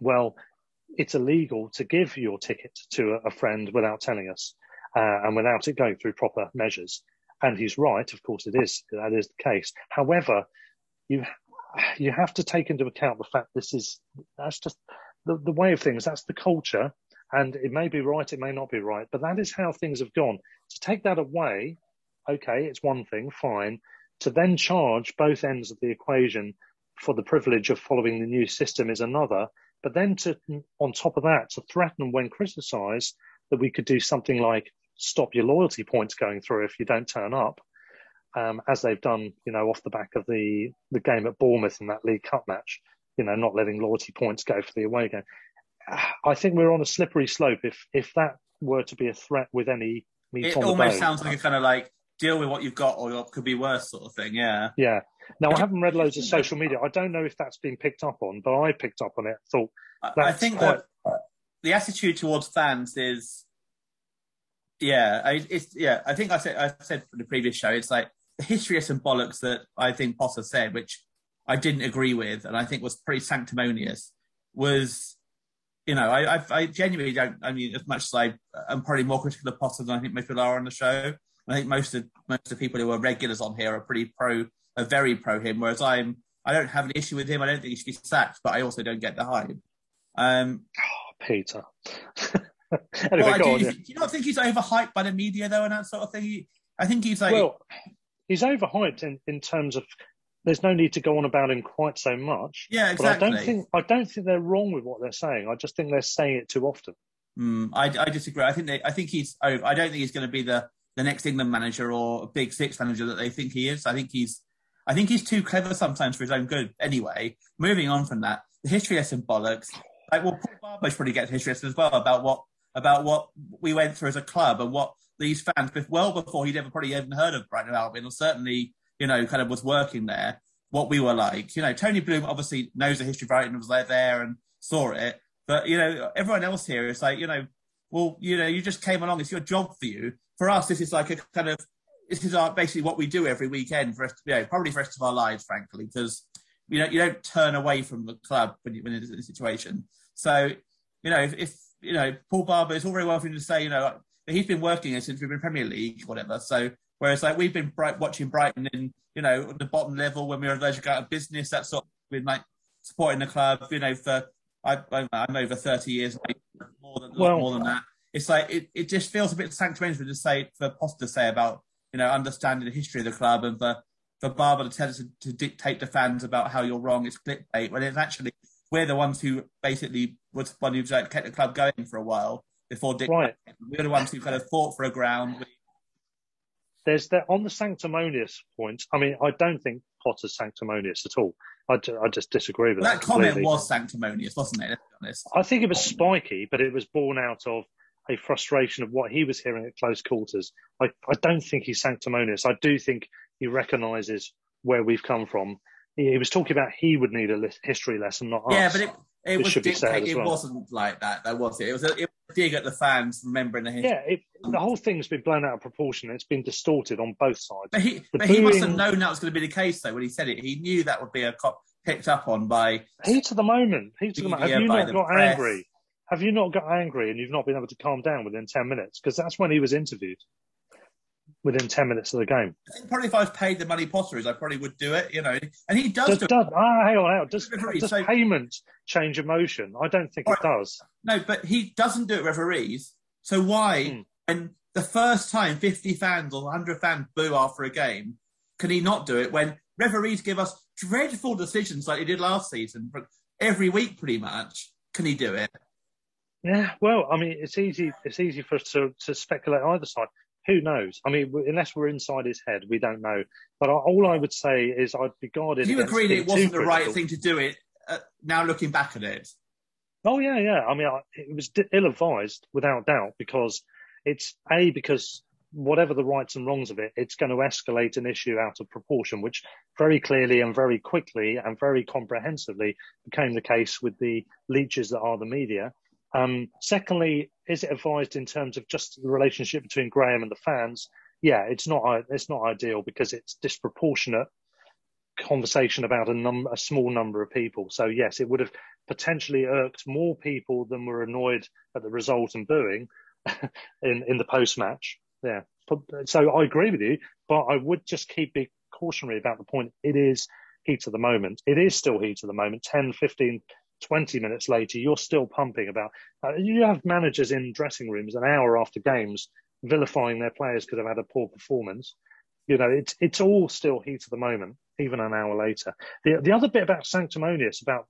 well, it's illegal to give your ticket to a friend without telling us and without it going through proper measures. And he's right, of course it is. That is the case. However, you have to take into account the fact that's just the way of things. That's the culture. And it may be right, it may not be right, but that is how things have gone. To take that away, okay, it's one thing, fine. To then charge both ends of the equation for the privilege of following the new system is another. But then on top of that, to threaten when criticised that we could do something like stop your loyalty points going through if you don't turn up, as they've done, off the back of the game at Bournemouth in that League Cup match, not letting loyalty points go for the away game. I think we're on a slippery slope if that were to be a threat with any meat on the bone. It almost sounds like a kind of like, deal with what you've got or it could be worse sort of thing, yeah. Yeah. Now, I haven't read loads of social media. I don't know if that's been picked up on, but I picked up on it. So I think that the attitude towards fans is, I think I said in the previous show, it's like the history of some bollocks that I think Potter said, which I didn't agree with and I think was pretty sanctimonious, was... I genuinely don't. I mean, as much as I'm probably more critical of Potter than I think most people are on the show. I think most of the people who are regulars on here are very pro him. Whereas I don't have an issue with him. I don't think he should be sacked, but I also don't get the hype. Peter. Anyway, do you not think he's overhyped by the media though, and that sort of thing? I think he's overhyped in terms of there's no need to go on about him quite so much. Yeah, exactly. But I don't think they're wrong with what they're saying. I just think they're saying it too often. I disagree. I don't think he's going to be the next England manager or big six manager that they think he is. I think he's too clever sometimes for his own good. Anyway, moving on from that, the history lesson bollocks. Paul Barber should probably get a history lesson as well about what we went through as a club and what these fans, well before he'd ever probably even heard of Brighton Albion, or certainly, you know, kind of was working there, what we were like. You know, Tony Bloom obviously knows the history of Brighton and was there and saw it. But, you know, everyone else here is like, you know, well, you know, you just came along. It's your job for you. For us, this is like a kind of, this is basically what we do every weekend for us, you know, probably for the rest of our lives, frankly, because, you know, you don't turn away from the club when it's in a situation. So, you know, if you know, Paul Barber, it's all very well for him to say, you know, but he's been working here since we've been Premier League or whatever. So, whereas like we've been watching Brighton in, you know, on the bottom level when we were allergic out of business, that sort of, been like supporting the club, you know, for, I'm over 30 years, more than that. It's like, it just feels a bit sanctimonious to say, for Potter to say about, you know, understanding the history of the club, and for Barber to tell us to dictate to fans about how you're wrong, it's clickbait, when it's actually, we're the ones who basically were the ones who kept the club going for a while before dictating. Right. We're the ones who kind of fought for a ground. There's that on the sanctimonious point. I mean, I don't think Potter's sanctimonious at all. I just disagree with that. That comment was sanctimonious, wasn't it? Let's be honest. I think it was spiky, but it was born out of a frustration of what he was hearing at close quarters. I don't think he's sanctimonious. I do think he recognises where we've come from. He was talking about he would need a history lesson, not us. Yeah, but it was dictated. It wasn't like that, though, was it? It was a dig at the fans remembering the history. Yeah, the whole thing's been blown out of proportion. It's been distorted on both sides. But he must have known that was going to be the case, though, when he said it. He knew that would be a cop picked up on by... Heat of the moment. Have you not got angry? Have you not got angry and you've not been able to calm down within 10 minutes? Because that's when he was interviewed. Within 10 minutes of the game. I think probably if I was paid the money Potter is, I probably would do it, you know. And he does do it. Hang on. Does payment change emotion? I don't think it does. No, but he doesn't do it, referees. So why, when the first time 50 fans or 100 fans boo after a game, can he not do it when referees give us dreadful decisions like he did last season, every week pretty much? Can he do it? Yeah, well, I mean, it's easy for us to speculate either side. Who knows? I mean, unless we're inside his head, we don't know. But all I would say is I'd be guarded. Do you agree that it wasn't the right thing to do it, now looking back at it? Oh, yeah, yeah. I mean, it was ill-advised, without doubt, because whatever the rights and wrongs of it, it's going to escalate an issue out of proportion, which very clearly and very quickly and very comprehensively became the case with the leeches that are the media. Secondly, is it advised in terms of just the relationship between Graham and the fans? Yeah, it's not ideal because it's disproportionate conversation about a small number of people. So yes, it would have potentially irked more people than were annoyed at the result and booing in the post-match. Yeah, so I agree with you, but I would just keep being cautionary about the point. It is heat of the moment. It is still heat of the moment. 10, 15... 20 minutes later, you're still pumping about. You have managers in dressing rooms an hour after games vilifying their players because they've had a poor performance. You know, it's all still heat of the moment, even an hour later. The other bit about sanctimonious, about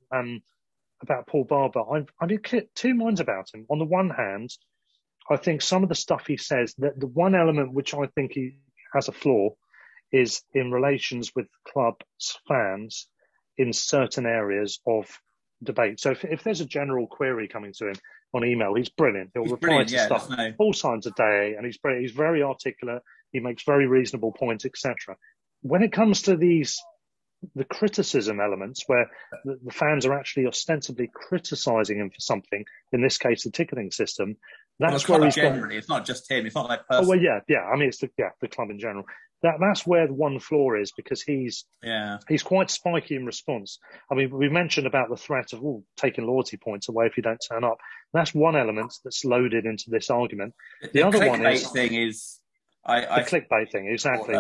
Paul Barber, I'm in two minds about him. On the one hand, I think some of the stuff he says, that the one element which I think he has a flaw is in relations with club fans in certain areas of debate. So if there's a general query coming to him on email, he's brilliant. He'll reply to stuff all times a day, and he's very articulate. He makes very reasonable points, etc. When it comes to the criticism elements, where the fans are actually ostensibly criticising him for something, in this case, the ticketing system, that's where he's generally. It's not just him. It's not like personal. Oh well, yeah. I mean, it's the club in general. That's where the one flaw is, because he's quite spiky in response. I mean, we mentioned about the threat of taking loyalty points away if you don't turn up. That's one element that's loaded into this argument. The other one is the clickbait thing, exactly,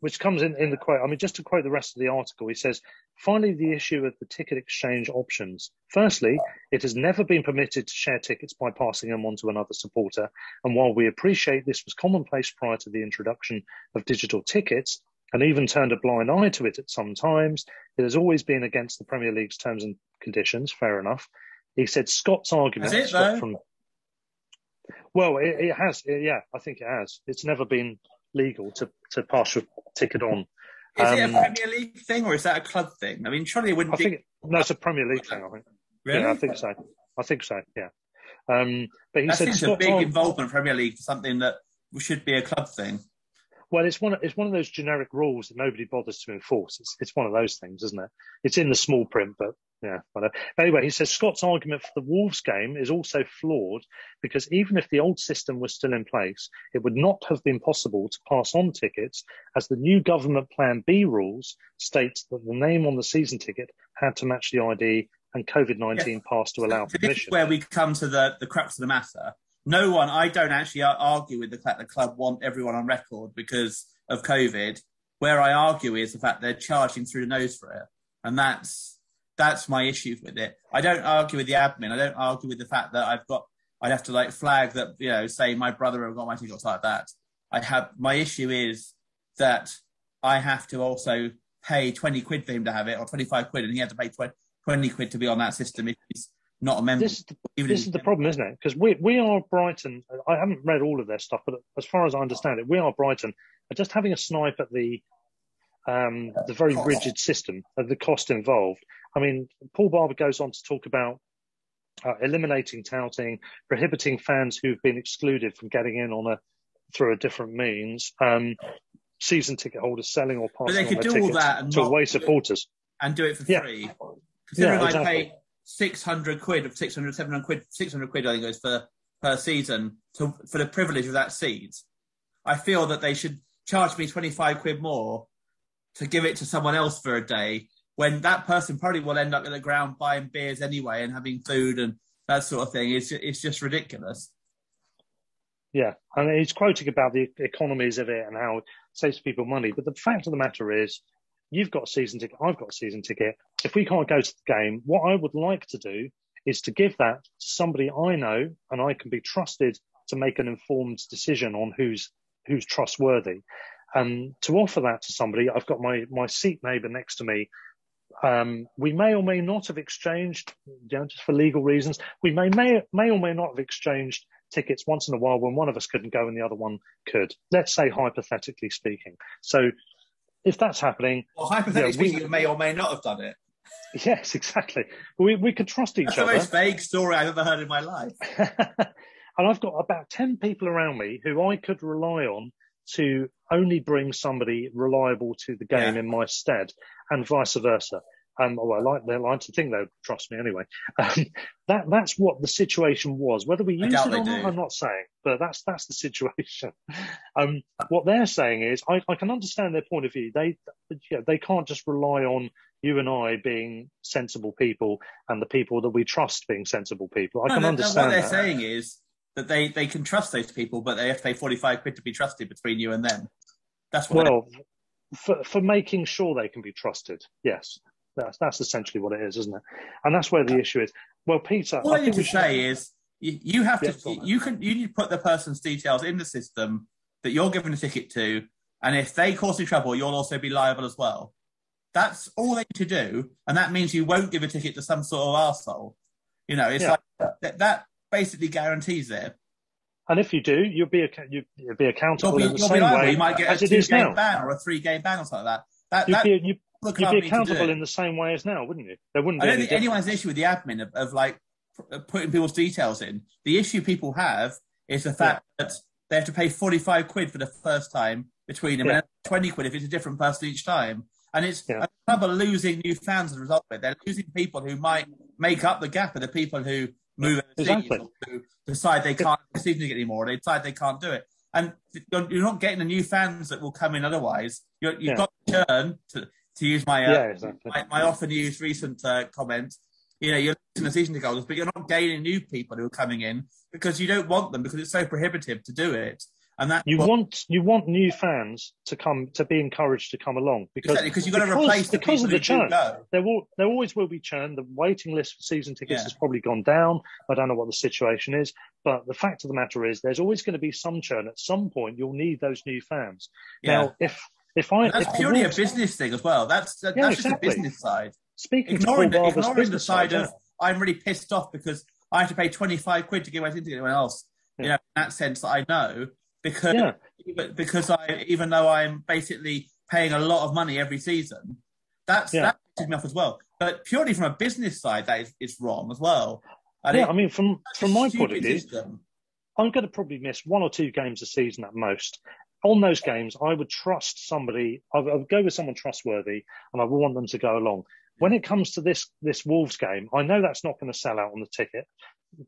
which comes in the quote. I mean, just to quote the rest of the article, he says, "Finally, the issue of the ticket exchange options. Firstly, it has never been permitted to share tickets by passing them on to another supporter. And while we appreciate this was commonplace prior to the introduction of digital tickets, and even turned a blind eye to it at some times. It has always been against the Premier League's terms and conditions, fair enough. He said Scott's argument... Has it, though? Well, it has. Yeah, I think it has. It's never been legal to pass your ticket on. Is it a Premier League thing or is that a club thing? I mean, surely it wouldn't be... No, it's a Premier League thing, I think. Really? Yeah, I think so, yeah. But he said Scott's a big involvement in Premier League for something that should be a club thing. Well, it's one of those generic rules that nobody bothers to enforce. It's one of those things, isn't it? It's in the small print, but yeah, whatever. Anyway, he says Scott's argument for the Wolves game is also flawed because even if the old system was still in place, it would not have been possible to pass on tickets as the new government Plan B rules state that the name on the season ticket had to match the ID and COVID-19 pass to allow permission. This is where we come to the crux of the matter. No one, I don't actually argue with the fact the club want everyone on record because of COVID. Where I argue is the fact they're charging through the nose for it. And that's my issue with it. I don't argue with the admin. I don't argue with the fact that I'd have to flag that, say my brother got my tickets like that. My issue is that I have to also pay 20 quid for him to have it or 25 quid and he had to pay 20 quid to be on that system if he's not a member. This is the problem, isn't it? Because we Are Brighton, I haven't read all of their stuff, but as far as I understand it, We Are Brighton are just having a snipe at the very rigid system of the cost involved. I mean, Paul Barber goes on to talk about eliminating touting, prohibiting fans who've been excluded from getting in through a different means, season ticket holders selling or passing on their tickets to away supporters. And do it for free. Considering I pay 600 quid, 600 quid I think it was per season for the privilege of that seat, I feel that they should charge me 25 quid more to give it to someone else for a day when that person probably will end up at the ground buying beers anyway and having food and that sort of thing. It's just ridiculous. Yeah, and he's quoting about the economies of it and how it saves people money. But the fact of the matter is, you've got a season ticket, I've got a season ticket. If we can't go to the game, what I would like to do is to give that to somebody I know and I can be trusted to make an informed decision on who's trustworthy. To offer that to somebody, I've got my seat neighbour next to me. We may or may not have exchanged, just for legal reasons, we may or may not have exchanged tickets once in a while when one of us couldn't go and the other one could. Let's say hypothetically speaking. So if that's happening... Well, hypothetically speaking, we may or may not have done it. Yes, exactly. We could trust each other. That's the most vague story I've ever heard in my life. And I've got about 10 people around me who I could rely on to only bring somebody reliable to the game in my stead and vice versa. I like to think they would trust me anyway. That's what the situation was. Whether we use it or not, I'm not saying, but that's the situation. What they're saying is, I can understand their point of view. They can't just rely on you and I being sensible people and the people that we trust being sensible people. I can understand that. What they're saying is that they can trust those people, but they have to pay 45 quid to be trusted between you and them. That's what. Well, for making sure they can be trusted, yes. That's essentially what it is, isn't it? And that's where the issue is. Well, Peter, all I need to say is you have to. You need to put the person's details in the system that you're giving a ticket to, and if they cause you trouble, you'll also be liable as well. That's all they need to do, and that means you won't give a ticket to some sort of arsehole. That basically guarantees it. And if you do, you'll be accountable in the same way. You might get a 2-game ban or a 3-game ban or something like that. You'd be accountable in the same way as now, wouldn't you? There wouldn't be. I don't think anyone's issue with the admin of putting people's details in. The issue people have is the fact that they have to pay 45 quid for the first time between them, and 20 quid if it's a different person each time. And it's the club are losing new fans as a result of it. They're losing people who might make up the gap of the people who move overseas, who decide they can't receive it anymore. They decide they can't do it. And you're not getting the new fans that will come in otherwise. You've got to churn to use my often used recent comment, you're losing the season ticket holders, but you're not gaining new people who are coming in because you don't want them because it's so prohibitive to do it. And that you want new fans to be encouraged to come along because you've got to replace because of the churn. There always will be churn. The waiting list for season tickets has probably gone down. I don't know what the situation is, but the fact of the matter is, there's always going to be some churn. At some point, you'll need those new fans. Now, if That's purely a business thing as well. That's just a business side. Ignoring the side of I'm really pissed off because I have to pay £25 to give my ticket to anyone else. Yeah. You know, in that sense, that I know because even though I'm basically paying a lot of money every season, that pisses me off as well. But purely from a business side, that is wrong as well. From my point of view, I'm going to probably miss one or two games a season at most. On those games, I would trust somebody. I would go with someone trustworthy, and I would want them to go along. When it comes to this Wolves game, I know that's not going to sell out on the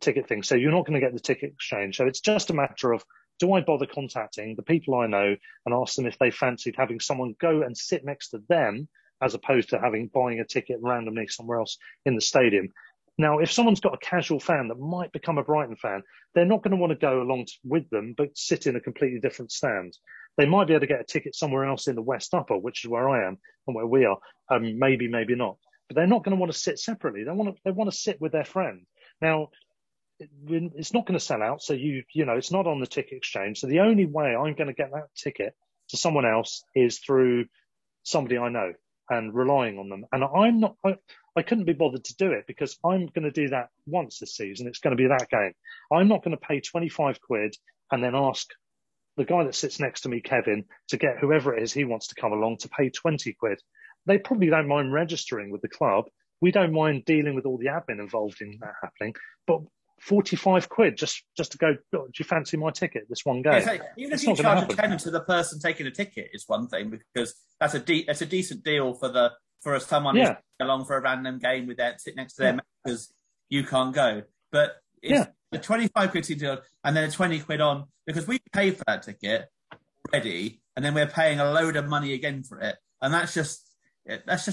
ticket thing, so you're not going to get the ticket exchange. So it's just a matter of, do I bother contacting the people I know and ask them if they fancied having someone go and sit next to them as opposed to buying a ticket randomly somewhere else in the stadium? Now, if someone's got a casual fan that might become a Brighton fan, they're not going to want to go along with them but sit in a completely different stand. They might be able to get a ticket somewhere else in the West Upper, which is where I am and where we are. Maybe not. But they're not going to want to sit separately. They want to sit with their friend. Now, it's not going to sell out, so you know it's not on the ticket exchange. So the only way I'm going to get that ticket to someone else is through somebody I know and relying on them. And I couldn't be bothered to do it because I'm going to do that once this season. It's going to be that game. I'm not going to pay £25 and then ask the guy that sits next to me, Kevin, to get whoever it is he wants to come along to pay £20. They probably don't mind registering with the club. We don't mind dealing with all the admin involved in that happening. But £45 just to go, do you fancy my ticket this one game? Yeah, so even if you charge a tenner to the person taking a ticket is one thing because that's a decent deal for someone who's along for a random game with that sit next to them because you can't go. But it's the £25 deal and then a £20 on because we paid for that ticket already and then we're paying a load of money again for it. And that's just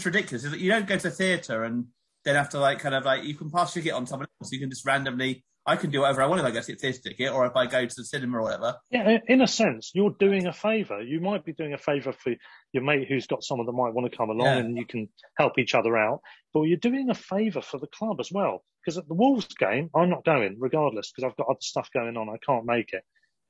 ridiculous. You don't go to the theatre and then have to you can pass your ticket on someone else. You can just randomly, I can do whatever I want if I go to this ticket or if I go to the cinema or whatever. Yeah, in a sense, you're doing a favour. You might be doing a favour for your mate who's got someone that might want to come along and you can help each other out. But you're doing a favour for the club as well. Because at the Wolves game, I'm not going regardless because I've got other stuff going on. I can't make it.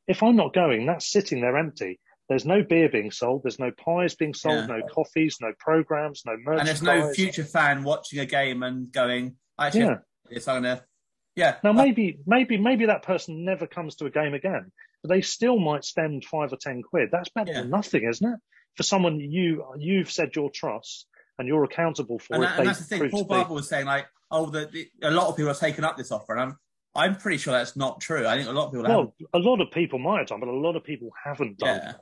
If I'm not going, that's sitting there empty. There's no beer being sold. There's no pies being sold, no coffees, no programs, no merchandise. And there's no future fan watching a game and going, Now, maybe that person never comes to a game again, but they still might spend £5 or £10. That's better than nothing, isn't it? For someone you've said your trust and you're accountable for. And that's the thing. Paul Barber was saying, a lot of people have taken up this offer, and I'm pretty sure that's not true. I think a lot of people haven't. Well, a lot of people might have done, but a lot of people haven't done. Yeah.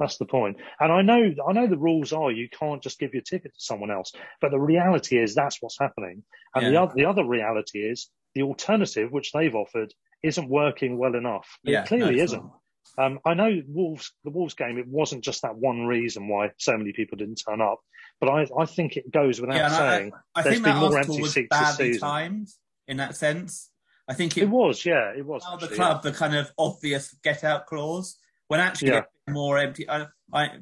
That's the point. And I know the rules are you can't just give your ticket to someone else, but the reality is that's what's happening. And the other reality is the alternative, which they've offered, isn't working well enough. It clearly isn't. I know the Wolves game, it wasn't just that one reason why so many people didn't turn up, but I think it goes without saying there's been more empty seats this season. In that sense. I think it was. The club, the kind of obvious get-out clause. When actually more empty,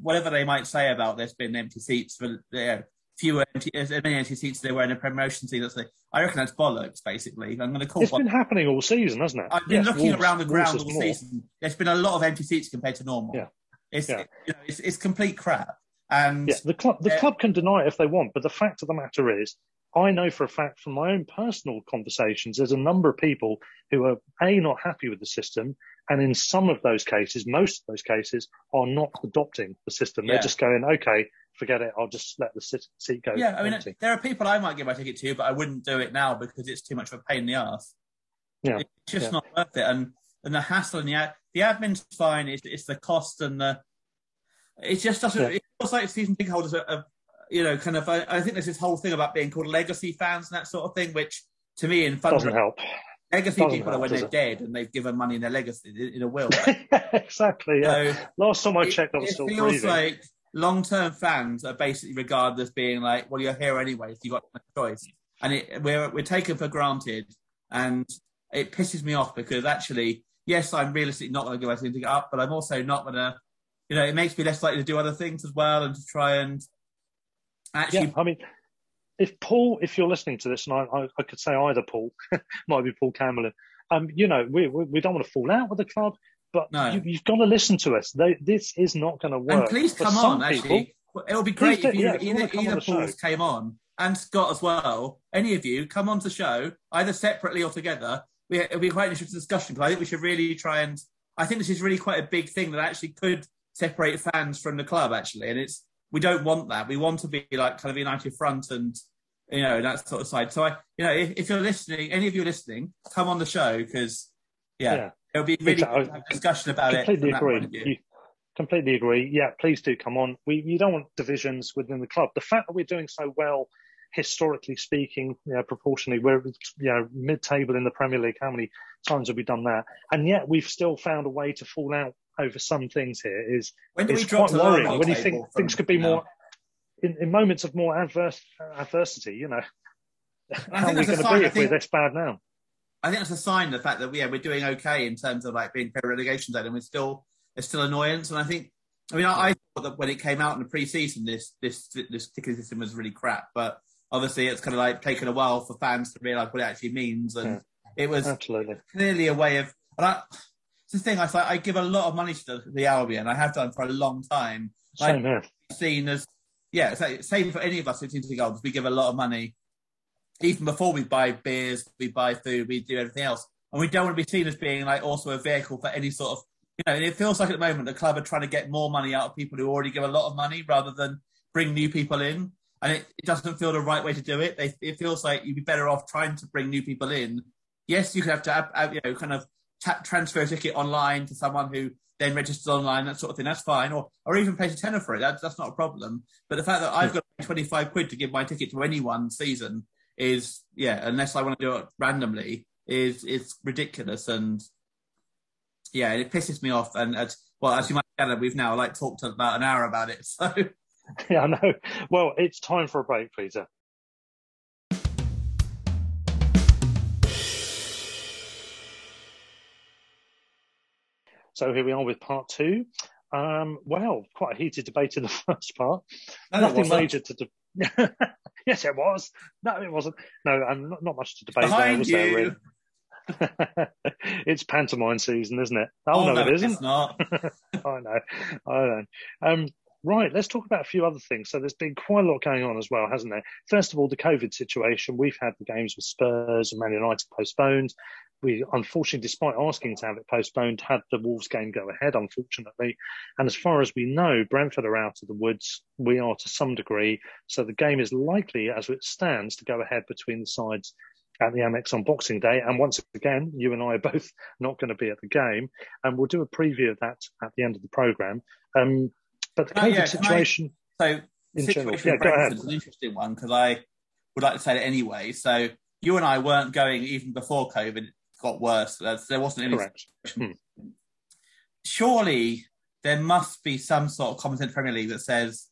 whatever they might say about there's been empty seats for as many empty seats as there were in the promotion season. So I reckon that's bollocks. Basically, I'm going to call. It's been happening all season, hasn't it? I've been looking around the ground all season. There's been a lot of empty seats compared to normal. Yeah, it's complete crap. And the club can deny it if they want, but the fact of the matter is, I know for a fact from my own personal conversations, there's a number of people who are not happy with the system. And in some of those cases, most of those cases, are not adopting the system. They're just going, okay, forget it. I'll just let the seat go. Yeah, I mean, there are people I might give my ticket to, but I wouldn't do it now because it's too much of a pain in the arse. Yeah. It's just not worth it. And the hassle and the admin's fine. It's the cost and it just doesn't. It feels like season ticket holders are I think there's this whole thing about being called legacy fans and that sort of thing, which to me in fundraising doesn't help. Legacy doesn't people help, are when they're dead and they've given money in their legacy in a will. Exactly. Yeah. So last time I checked, I was still breathing. It feels like long-term fans are basically regarded as being like, "Well, you're here anyway, so you've got no choice." And we're taken for granted, and it pisses me off because actually, yes, I'm realistically not going to give anything up, but I'm also not going to. You know, it makes me less likely to do other things as well and to try and actually. Yeah, I mean, if you're listening to this, and I could say either Paul, might be Paul Camelin, you know, we don't want to fall out with the club. But you've got to listen to us. This is not going to work. And please come on, actually. It would be great if either Pauls came on, and Scott as well. Any of you, come on to the show, either separately or together. It would be quite an interesting discussion, because I think we should really try and... I think this is really quite a big thing that actually could separate fans from the club, actually. And it's we don't want that. We want to be like kind of a united front and, you know, that sort of side. So, if you're listening, any of you listening, come on the show, because, it'll be really a discussion about it. Completely agree. Yeah, please do come on. You don't want divisions within the club. The fact that we're doing so well, historically speaking, proportionally, we're mid-table in the Premier League. How many times have we done that? And yet we've still found a way to fall out over some things here. When do we drop to worrying. When you think things could be more in moments of more adversity, how are we going to be if we're this bad now? I think that's a sign of the fact that we're doing okay in terms of like being relegation zone, and there's still annoyance. And I think, I thought that when it came out in the pre-season, this ticketing system was really crap, but obviously it's kind of like taken a while for fans to realise what it actually means. And it was clearly a way of, it's the thing, I give a lot of money to the Albion. I have done for a long time. Same here. Seen as, it's like, same for any of us who seem to be goals. We give a lot of money. Even before we buy beers, we buy food, we do everything else. And we don't want to be seen as being like also a vehicle for any sort of, it feels like at the moment the club are trying to get more money out of people who already give a lot of money rather than bring new people in. And it doesn't feel the right way to do it. It feels like you'd be better off trying to bring new people in. Yes, you could have to transfer a ticket online to someone who then registers online, that sort of thing. That's fine. Or even pay a tenner for it. That's not a problem. But the fact that I've got £25 to give my ticket to any one season is, unless I want to do it randomly, is ridiculous. And it pisses me off. And as you might gather, we've now talked about an hour about it. So. Yeah, I know. Well, it's time for a break, Peter. So here we are with part two. Quite a heated debate in the first part. No, nothing major to debate. Yes, it was. No, it wasn't. No, and not much to debate there, was there, really? It's pantomime season, isn't it? No, it isn't. It's not. I know. Right, let's talk about a few other things. So there's been quite a lot going on as well, hasn't there? First of all, the COVID situation. We've had the games with Spurs and Man United postponed. We, unfortunately, despite asking to have it postponed, had the Wolves game go ahead, unfortunately. And as far as we know, Brentford are out of the woods. We are to some degree. So the game is likely, as it stands, to go ahead between the sides at the Amex on Boxing Day. And once again, you and I are both not going to be at the game. And we'll do a preview of that at the end of the programme. But the COVID situation... Brentford is an interesting one, because I would like to say it anyway. So you and I weren't going even before COVID got worse. There wasn't any... Correct. Surely there must be some sort of common sense Premier League that says,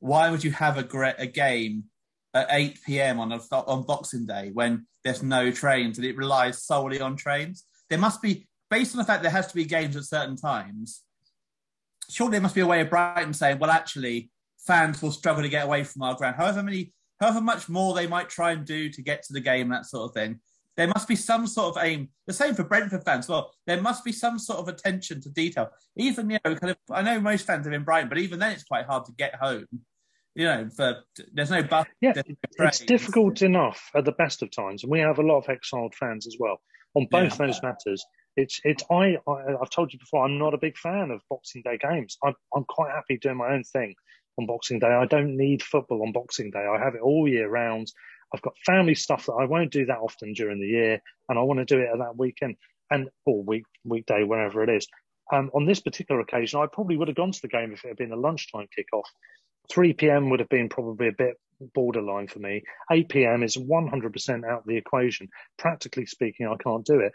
why would you have a game at 8 p.m. on Boxing Day when there's no trains and it relies solely on trains? There must be, based on the fact there has to be games at certain times... Surely there must be a way of Brighton saying, well, actually, fans will struggle to get away from our ground. However much more they might try and do to get to the game, that sort of thing. There must be some sort of aim. The same for Brentford fans as well. There must be some sort of attention to detail. Even, I know most fans are in Brighton, but even then it's quite hard to get home. There's no bus. Yeah, it's difficult enough at the best of times. And we have a lot of exiled fans as well. On both those matters, I've told you before, I'm not a big fan of Boxing Day games. I'm quite happy doing my own thing on Boxing Day. I don't need football on Boxing Day. I have it all year round. I've got family stuff that I won't do that often during the year, and I want to do it at that weekend or weekday, whenever it is. On this particular occasion, I probably would have gone to the game if it had been a lunchtime kickoff. 3 p.m. would have been probably a bit borderline for me. 8 p.m. is 100% out of the equation. Practically speaking, I can't do it.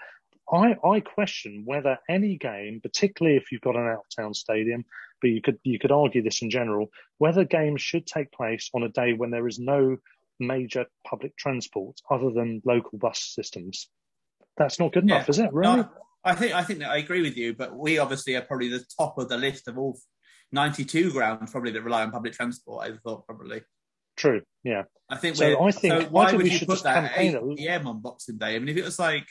I question whether any game, particularly if you've got an out-of-town stadium, but you could argue this in general, whether games should take place on a day when there is no major public transport other than local bus systems. That's not good enough, is it? Really? No, I think that I agree with you, but we obviously are probably the top of the list of all 92 grounds probably that rely on public transport. I thought probably. True. Yeah. I think. So why would you put that at 8 p.m. on Boxing Day? I mean, if it was like.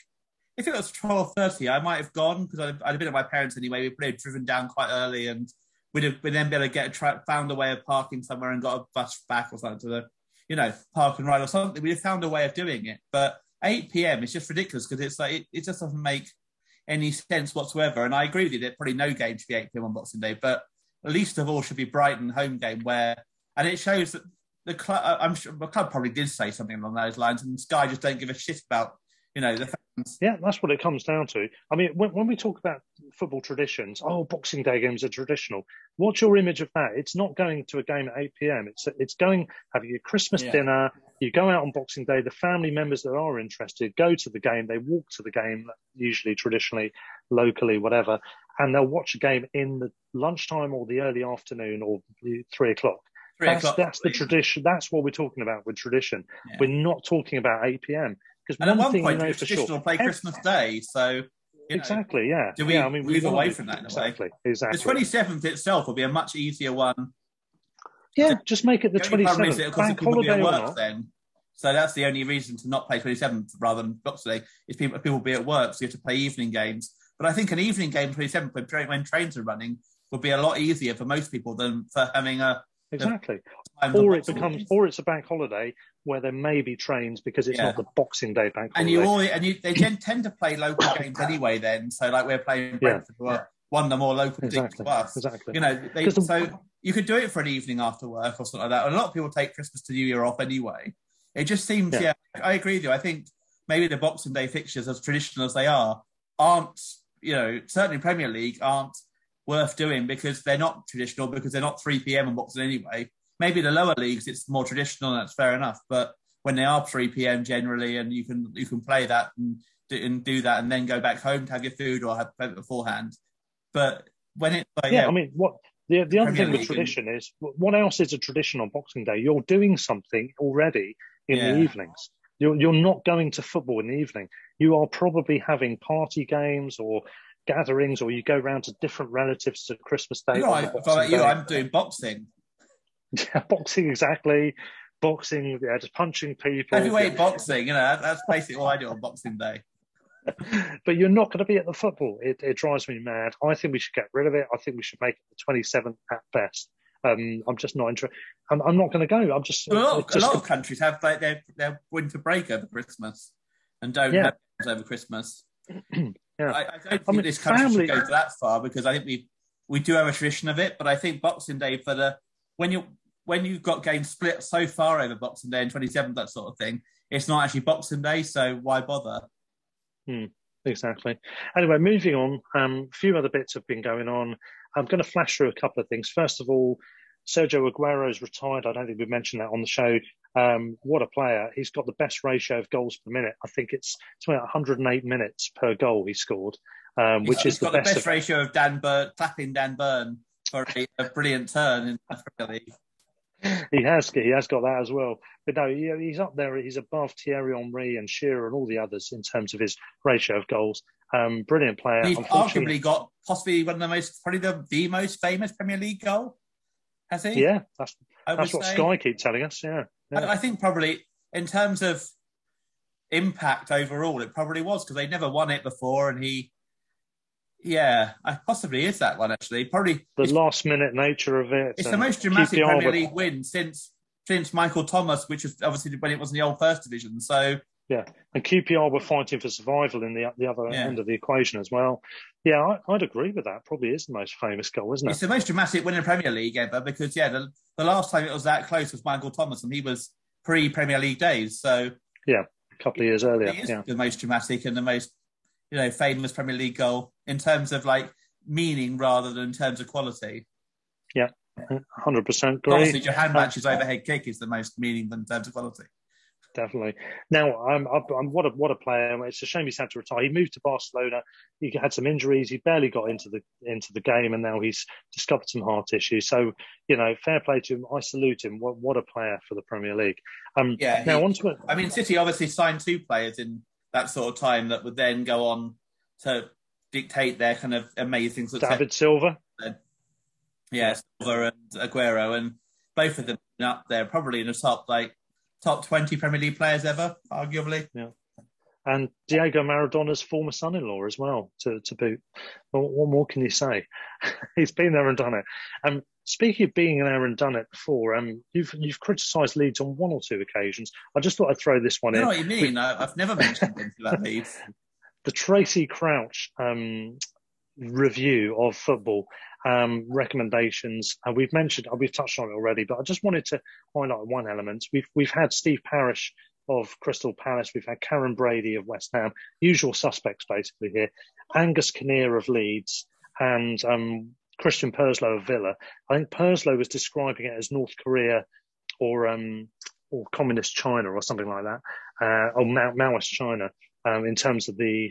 if it was 12:30, I might have gone because I'd have been at my parents anyway. We would have driven down quite early and we'd then be able to found a way of parking somewhere and got a bus back or something to the, you know, park and ride or something. We'd have found a way of doing it. But 8 p.m, it's just ridiculous because it's like it just doesn't make any sense whatsoever. And I agree with you that probably no game should be 8 p.m. on Boxing Day, but least of all should be Brighton home game where, and it shows that the club, I'm sure the club probably did say something along those lines, and Sky just don't give a shit about, you know, the fans. Yeah, that's what it comes down to. I mean, when we talk about football traditions, Boxing Day games are traditional. What's your image of that? It's not going to a game at 8 p.m. It's going, having your Christmas dinner, you go out on Boxing Day, the family members that are interested go to the game, they walk to the game, usually traditionally, locally, whatever, and they'll watch a game in the lunchtime or the early afternoon or 3 o'clock. That's the tradition. That's what we're talking about with tradition. Yeah. We're not talking about 8 p.m. Because at one point, you know for sure, play Christmas Day. So you know, exactly, yeah. Do we? Yeah, I mean, move away from that in exactly, a way? Exactly. The 27th itself will be a much easier one. Yeah, just make it the 27th. Bank holiday or not. Then. So that's the only reason to not play 27th rather than Boxing Day is people will be at work, so you have to play evening games. But I think an evening game 27th when trains are running would be a lot easier for most people than for having a. Exactly. Or it becomes, or it's a bank holiday where there may be trains because it's not the Boxing Day bank holiday. They tend to play local games anyway then. So like we're playing Brentford one of the more local teams to us. Exactly. You know, so you could do it for an evening after work or something like that. A lot of people take Christmas to New Year off anyway. It just seems, I agree with you. I think maybe the Boxing Day fixtures, as traditional as they are, aren't, you know, certainly Premier League aren't worth doing because they're not traditional, because they're not 3 p.m. on Boxing anyway. Maybe the lower leagues, it's more traditional and that's fair enough. But when they are 3 p.m. generally, and you can play that and do that and then go back home to have your food or have it beforehand. But when it's like... I mean, what the other thing with tradition is, what else is a tradition on Boxing Day? You're doing something already in the evenings. You're not going to football in the evening. You are probably having party games or gatherings, or you go round to different relatives to Christmas Day. I'm doing boxing. Yeah, boxing, exactly. Boxing, just punching people. Heavyweight boxing, you know, that's basically all I do on Boxing Day. But you're not going to be at the football. It drives me mad. I think we should get rid of it. I think we should make it the 27th at best. I'm just not interested. I'm not going to go. I'm just... A lot of countries have like, their winter break over Christmas and don't have it over Christmas. Yeah. I don't think this country should go that far because I think we do have a tradition of it, but I think Boxing Day for the when you've got games split so far over Boxing Day and 27th, that sort of thing, it's not actually Boxing Day, so why bother? Exactly. Anyway, moving on, a few other bits have been going on. I'm going to flash through a couple of things. First of all, Sergio Aguero's retired. I don't think we mentioned that on the show. What a player. He's got the best ratio of goals per minute. I think it's 108 minutes per goal he scored, which is the best. He's got the best ratio of Dan Burn for a brilliant turn in the Premier League. He has got that as well. But no, he's up there. He's above Thierry Henry and Shearer and all the others in terms of his ratio of goals. Brilliant player. And he's arguably got possibly one of the most, probably the most famous Premier League goal. Has he? Yeah, that's what Sky keep telling us. Yeah. I think probably in terms of impact overall, it probably was because they never won it before, and he possibly is that one actually. Probably the last minute nature of it. It's the most dramatic Premier League win since Michael Thomas, which was obviously when it was in the old First Division. So. Yeah, and QPR were fighting for survival in the other end of the equation as well. Yeah, I'd agree with that. Probably is the most famous goal, isn't it? It's the most dramatic win in the Premier League ever because, the last time it was that close was Michael Thomas and he was pre-Premier League days. So yeah, a couple of years earlier. It is the most dramatic and the most, famous Premier League goal in terms of, meaning rather than in terms of quality. Yeah, 100% agree. Obviously, Johan Match's overhead kick is the most meaning than in terms of quality. Definitely. Now, what a player! It's a shame he's had to retire. He moved to Barcelona. He had some injuries. He barely got into the game, and now he's discovered some heart issues. So, fair play to him. I salute him. What a player for the Premier League. Now on to it. I mean, City obviously signed two players in that sort of time that would then go on to dictate their kind of amazing success. David Silva. Silva and Aguero, and both of them up there, probably in the top 20 Premier League players ever, arguably. Yeah, and Diego Maradona's former son-in-law as well, to boot. Well, what more can you say? He's been there and done it. And speaking of being there and done it before, you've criticised Leeds on one or two occasions. I just thought I'd throw this one in. You know what you mean? I've never mentioned anything about Leeds. The Tracy Crouch review of football recommendations, and we've touched on it already, but I just wanted to highlight one element. We've had Steve Parish of Crystal Palace, we've had Karen Brady of West Ham, usual suspects basically here, Angus Kinnear of Leeds, and Christian Perslow of Villa. I think Perslow was describing it as North Korea or Communist China or something like that, or Maoist China, in terms of the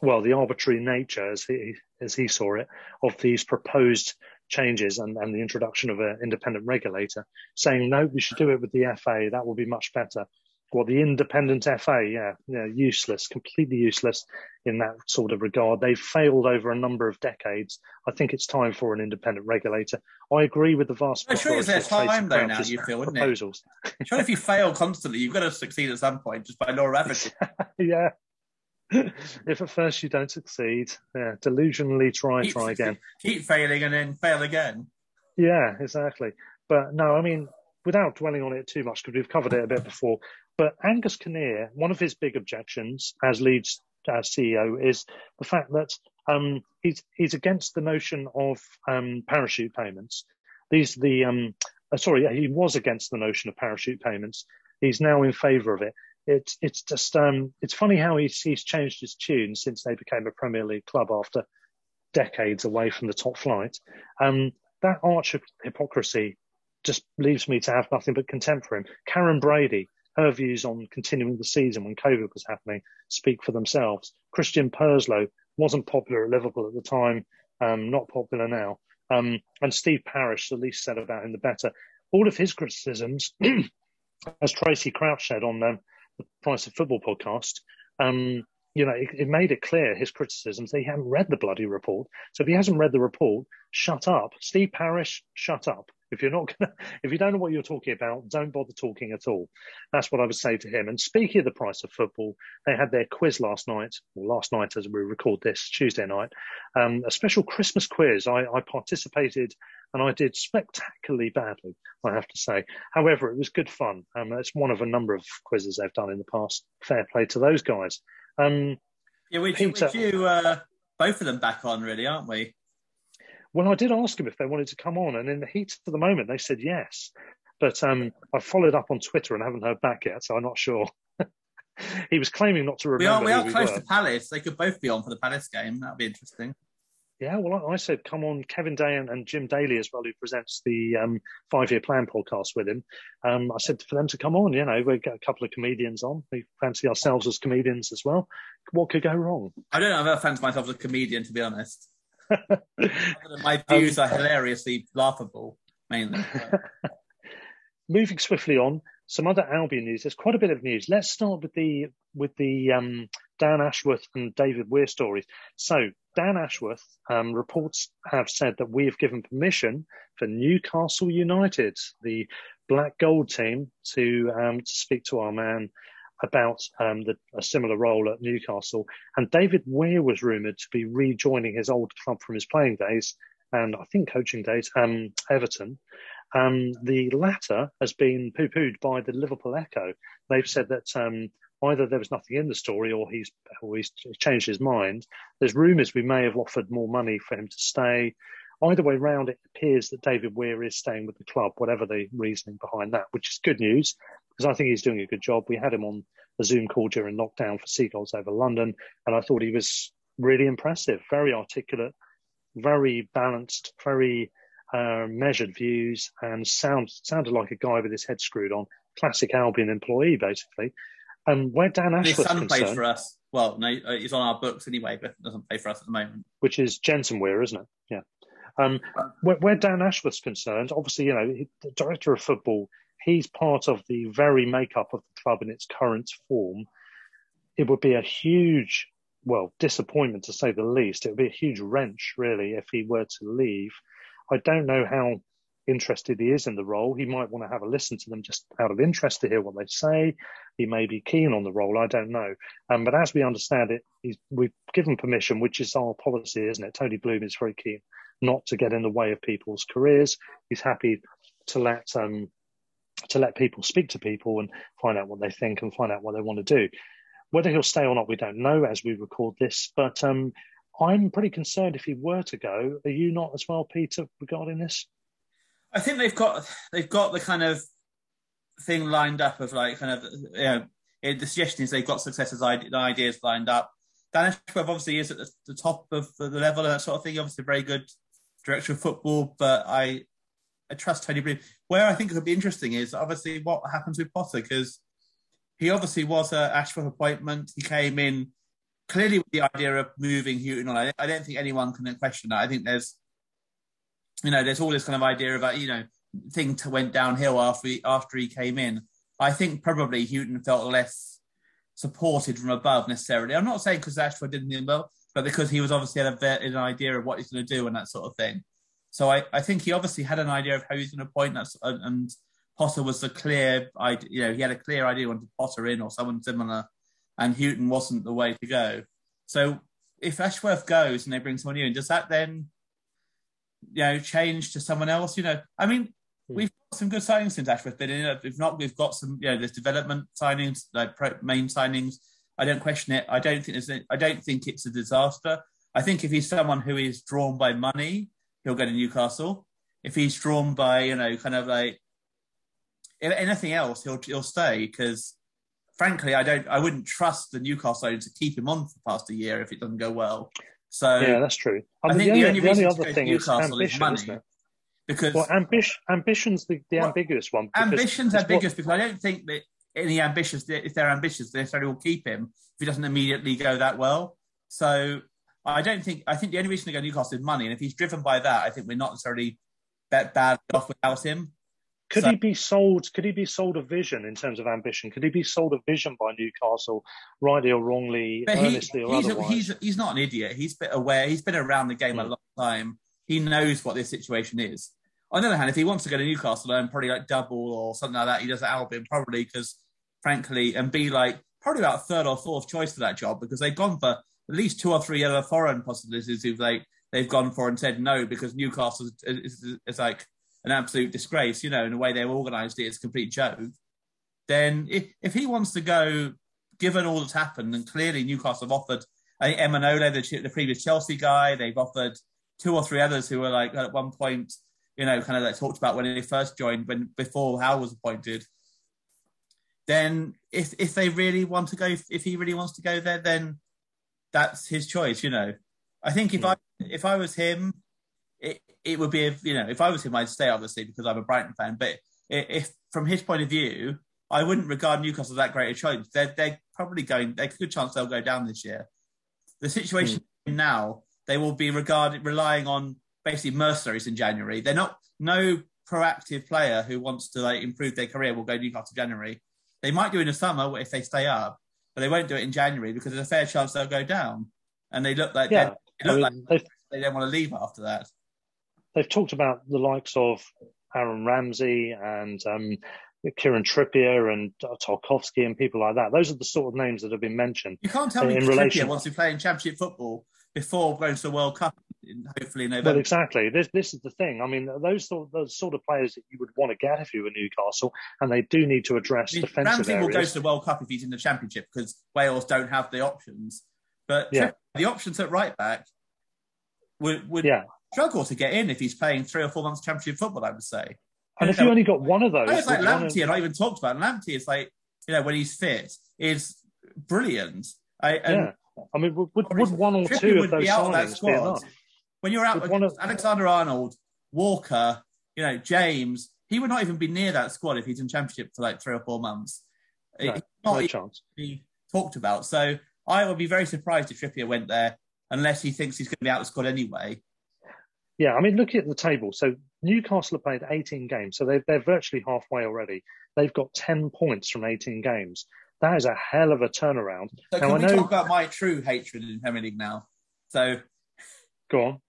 arbitrary nature, as he saw it, of these proposed changes and the introduction of an independent regulator, saying, no, we should do it with the FA, that will be much better. Well, the independent FA, useless, completely useless in that sort of regard. They've failed over a number of decades. I think it's time for an independent regulator. I agree with the vast majority of Tracy Crouch's proposals. I'm sure if you fail constantly, you've got to succeed at some point just by law of averages. Yeah. If at first you don't succeed, delusionally try again. Keep failing and then fail again. Yeah, exactly. But no, I mean, without dwelling on it too much, because we've covered it a bit before, but Angus Kinnear, one of his big objections as Leeds CEO is the fact that he's against the notion of parachute payments. He was against the notion of parachute payments. He's now in favour of it. It's just it's funny how he's changed his tune since they became a Premier League club after decades away from the top flight. That arch of hypocrisy just leaves me to have nothing but contempt for him. Karen Brady, her views on continuing the season when COVID was happening speak for themselves. Christian Perslow wasn't popular at Liverpool at the time, not popular now. And Steve Parish, the least said about him, the better. All of his criticisms, as Tracy Crouch said on them, the Price of Football podcast, it made it clear, his criticisms, that he hadn't read the bloody report. So if he hasn't read the report, shut up. Steve Parish, shut up. If you don't know what you're talking about, don't bother talking at all. That's what I would say to him. And speaking of the Price of Football, they had their quiz last night as we record this, Tuesday night, a special Christmas quiz. I participated and I did spectacularly badly, I have to say. However, it was good fun. It's one of a number of quizzes they've done in the past. Fair play to those guys. Peter, we're due both of them back on, really, aren't we? Well, I did ask them if they wanted to come on, and in the heat of the moment, they said yes. But I followed up on Twitter and haven't heard back yet, so I'm not sure. He was claiming not to remember. We are close to Palace. They could both be on for the Palace game. That would be interesting. Yeah, well, I said come on, Kevin Day and Jim Daly as well, who presents the Five-Year Plan podcast with him. I said for them to come on, we've got a couple of comedians on. We fancy ourselves as comedians as well. What could go wrong? I don't know if I fancy myself as a comedian, to be honest. My views are hilariously laughable, mainly. Moving swiftly on, some other Albion news. There's quite a bit of news. Let's start with the Dan Ashworth and David Weir stories. So Dan Ashworth, reports have said that we have given permission for Newcastle United, the black gold team, to speak to our man about a similar role at Newcastle. And David Weir was rumoured to be rejoining his old club from his playing days and I think coaching days, Everton. The latter has been poo-pooed by the Liverpool Echo. They've said that either there was nothing in the story or he's changed his mind. There's rumours we may have offered more money for him to stay. Either way round, it appears that David Weir is staying with the club, whatever the reasoning behind that, which is good news, because I think he's doing a good job. We had him on a Zoom call during lockdown for Seagulls over London, and I thought he was really impressive, very articulate, very balanced, very measured views, and sounded like a guy with his head screwed on. Classic Albion employee, basically. Where Dan Ashworth's concerned... His son plays for us. Well, no, he's on our books anyway, but doesn't play for us at the moment. Which is Jensen Weir, isn't it? Yeah. Where Dan Ashworth's concerned, obviously, the director of football... He's part of the very makeup of the club in its current form. It would be a huge, disappointment to say the least. It would be a huge wrench, really, if he were to leave. I don't know how interested he is in the role. He might want to have a listen to them just out of interest to hear what they say. He may be keen on the role. I don't know. But as we understand it, we've given permission, which is our policy, isn't it? Tony Bloom is very keen not to get in the way of people's careers. He's happy to let people speak to people and find out what they think and find out what they want to do. Whether he'll stay or not, we don't know as we record this, but I'm pretty concerned if he were to go. Are you not as well, Peter, regarding this? I think they've got the kind of thing lined up of like kind of, you know, the suggestion is they've got successors, ideas lined up. Dan Ashworth obviously is at the top of the level and that sort of thing. Obviously a very good director of football, but I trust Tony Bloom. Where I think it would be interesting is obviously what happens with Potter, because he obviously was an Ashworth appointment. He came in clearly with the idea of moving Hughton on. I don't think anyone can question that. I think there's all this kind of idea about, thing to went downhill after he came in. I think probably Hughton felt less supported from above necessarily. I'm not saying because Ashworth didn't do well, but because he was obviously had an idea of what he's going to do and that sort of thing. So I think he obviously had an idea of how he's going to appoint us, and Potter was the clear idea. He had a clear idea he wanted Potter in or someone similar, and Hughton wasn't the way to go. So if Ashworth goes and they bring someone new in, does that then, change to someone else? We've got some good signings since Ashworth's been in. If not, we've got some, there's development signings, like main signings. I don't question it. I don't think it's a disaster. I think if he's someone who is drawn by money, he'll go to Newcastle. If he's drawn by, anything else, he'll stay, because frankly, I wouldn't trust the Newcastle to keep him on for past a year if it doesn't go well. So yeah, that's true. I think the only reason to go to Newcastle is money. Because ambition's the ambiguous one. Ambition's ambiguous because I don't think that any ambitious, if they're ambitious, they necessarily will keep him if he doesn't immediately go that well. So I think the only reason to go to Newcastle is money, and if he's driven by that, I think we're not necessarily that bad off without him. Could he be sold? Could he be sold a vision in terms of ambition? Could he be sold a vision by Newcastle, rightly or wrongly, earnestly or otherwise? He's not an idiot. He's a bit aware. He's been around the game a long time. He knows what this situation is. On the other hand, if he wants to go to Newcastle and probably like double or something like that, he does at Albion probably, because frankly, and be like probably about third or fourth choice for that job, because they've gone for at least two or three other foreign possibilities who they've gone for and said no, because Newcastle is like an absolute disgrace, in the way they've organised it, it's a complete joke. Then if he wants to go, given all that's happened, and clearly Newcastle have offered Eminola, the previous Chelsea guy, they've offered two or three others who were like at one point, talked about when they first joined, before Howe was appointed. Then if they really want to go, if he really wants to go there, then that's his choice, I think if I was him, it would be, if I was him, I'd stay, obviously, because I'm a Brighton fan. But if from his point of view, I wouldn't regard Newcastle as that great a choice. They're probably going, there's a good chance they'll go down this year. The situation now, they will be relying on basically mercenaries in January. They're not, no proactive player who wants to improve their career will go Newcastle January. They might do in the summer if they stay up, but they won't do it in January because there's a fair chance they'll go down. And they look like, they don't want to leave after that. They've talked about the likes of Aaron Ramsey and Kieran Trippier and Tarkovsky and people like that. Those are the sort of names that have been mentioned. You can't tell me Trippier wants to play in Championship football before going to the World Cup, hopefully in November. Well, exactly. This is the thing. I mean, those sort of players that you would want to get if you were Newcastle, and they do need to address defensive areas. Ramsey will go to the World Cup if he's in the Championship because Wales don't have the options. But yeah, the options at right back would struggle to get in if he's playing 3 or 4 months of Championship football, I would say. And if you only got one of those... It's like Lamptey, and I even talked about Lamptey. It's like, when he's fit, is brilliant. I mean, would one or two of those signings be enough? When you're out with Alexander-Arnold, Walker, James, he would not even be near that squad if he's in Championship for 3 or 4 months. No, he's not chance. Be talked about. So I would be very surprised if Trippier went there, unless he thinks he's going to be out of the squad anyway. Yeah, I mean, look at the table. So Newcastle have played 18 games, so they're virtually halfway already. They've got 10 points from 18 games. That is a hell of a turnaround. So now, talk about my true hatred in Premier League now? So, go on.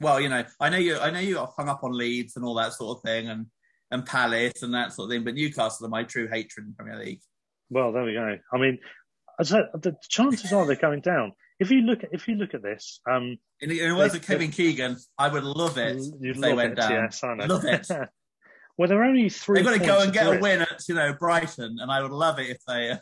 well, you know, I know you are hung up on Leeds and all that sort of thing, and Palace and that sort of thing, but Newcastle are my true hatred in the Premier League. Well, there we go. I mean, the chances are they're going down. If you look at this, in the words of Kevin Keegan, I would love it if they went down. Yes, I know. Love it. Well, they're only 3 points. They've got to go and get a win at Brighton, and I would love it if they.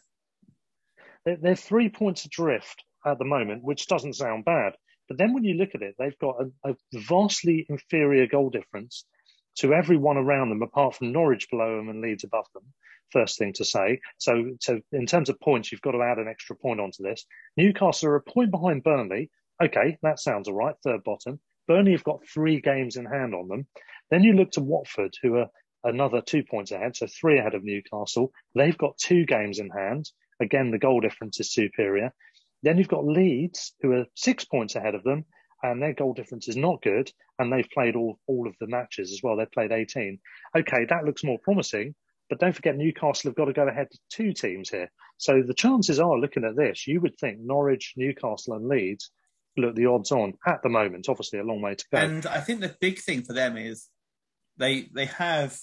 They're 3 points adrift at the moment, which doesn't sound bad. But then when you look at it, they've got a vastly inferior goal difference to everyone around them, apart from Norwich below them and Leeds above them. First thing to say. So in terms of points, you've got to add an extra point onto this. Newcastle are a point behind Burnley. Okay, that sounds all right, third bottom. Burnley have got 3 games in hand on them. Then you look to Watford, who are another 2 points ahead, so 3 ahead of Newcastle. They've got 2 games in hand. Again, the goal difference is superior. Then you've got Leeds, who are 6 points ahead of them, and their goal difference is not good, and they've played all of the matches as well. They've played 18. Okay, that looks more promising, but don't forget Newcastle have got to go ahead to 2 teams here. So the chances are, looking at this, you would think Norwich, Newcastle and Leeds look the odds on at the moment. Obviously, a long way to go. And I think the big thing for them is they have,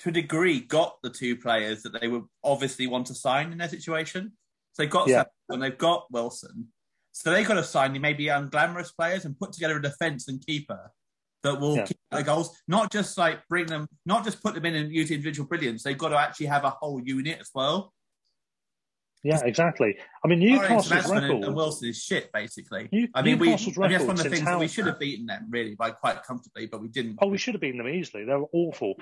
to a degree, got the 2 players that they would obviously want to sign in their situation. So they've got Sutton, they've got Wilson. So they've got to sign maybe unglamorous players and put together a defence and keeper that will keep their goals. Not just bring them, not just put them in and use individual brilliance. They've got to actually have a whole unit as well. Yeah, exactly. I mean, Newcastle's record and Wilson is shit, basically. That's one of the things that we should have beaten them really by quite comfortably, but we didn't. Oh, we should have beaten them easily. They were awful.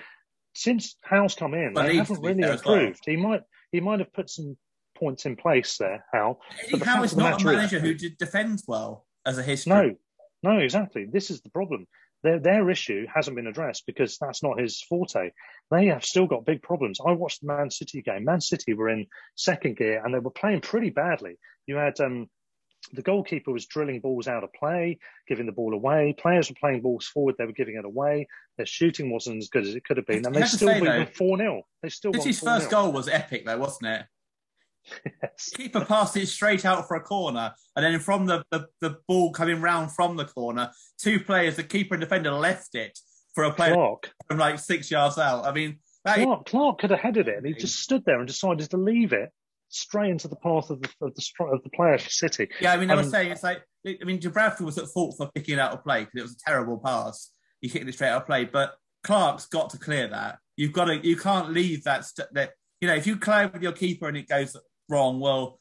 Since Howe's come in, but they haven't really improved. Well. He might have put some points in place there, Howe. Howe is not a manager who defends well as a history. No, exactly. This is the problem. Their issue hasn't been addressed because that's not his forte. They have still got big problems. I watched the Man City game. Man City were in second gear and they were playing pretty badly. You had the goalkeeper was drilling balls out of play, giving the ball away. Players were playing balls forward. They were giving it away. Their shooting wasn't as good as it could have been. And they still won 4-0. City's first goal was epic though, wasn't it? Yes. Keeper passed it straight out for a corner, and then from the ball coming round from the corner, 2 players, the keeper and defender, left it for a player from 6 yards out. I mean, Clark could have headed it, and he just stood there and decided to leave it straight into the path of the player for City. Yeah, I mean, I was saying Bradford was at fault for picking it out of play because it was a terrible pass. He kicked it straight out of play, but Clark's got to clear that. You can't leave that. If you climb with your keeper and it goes wrong, well,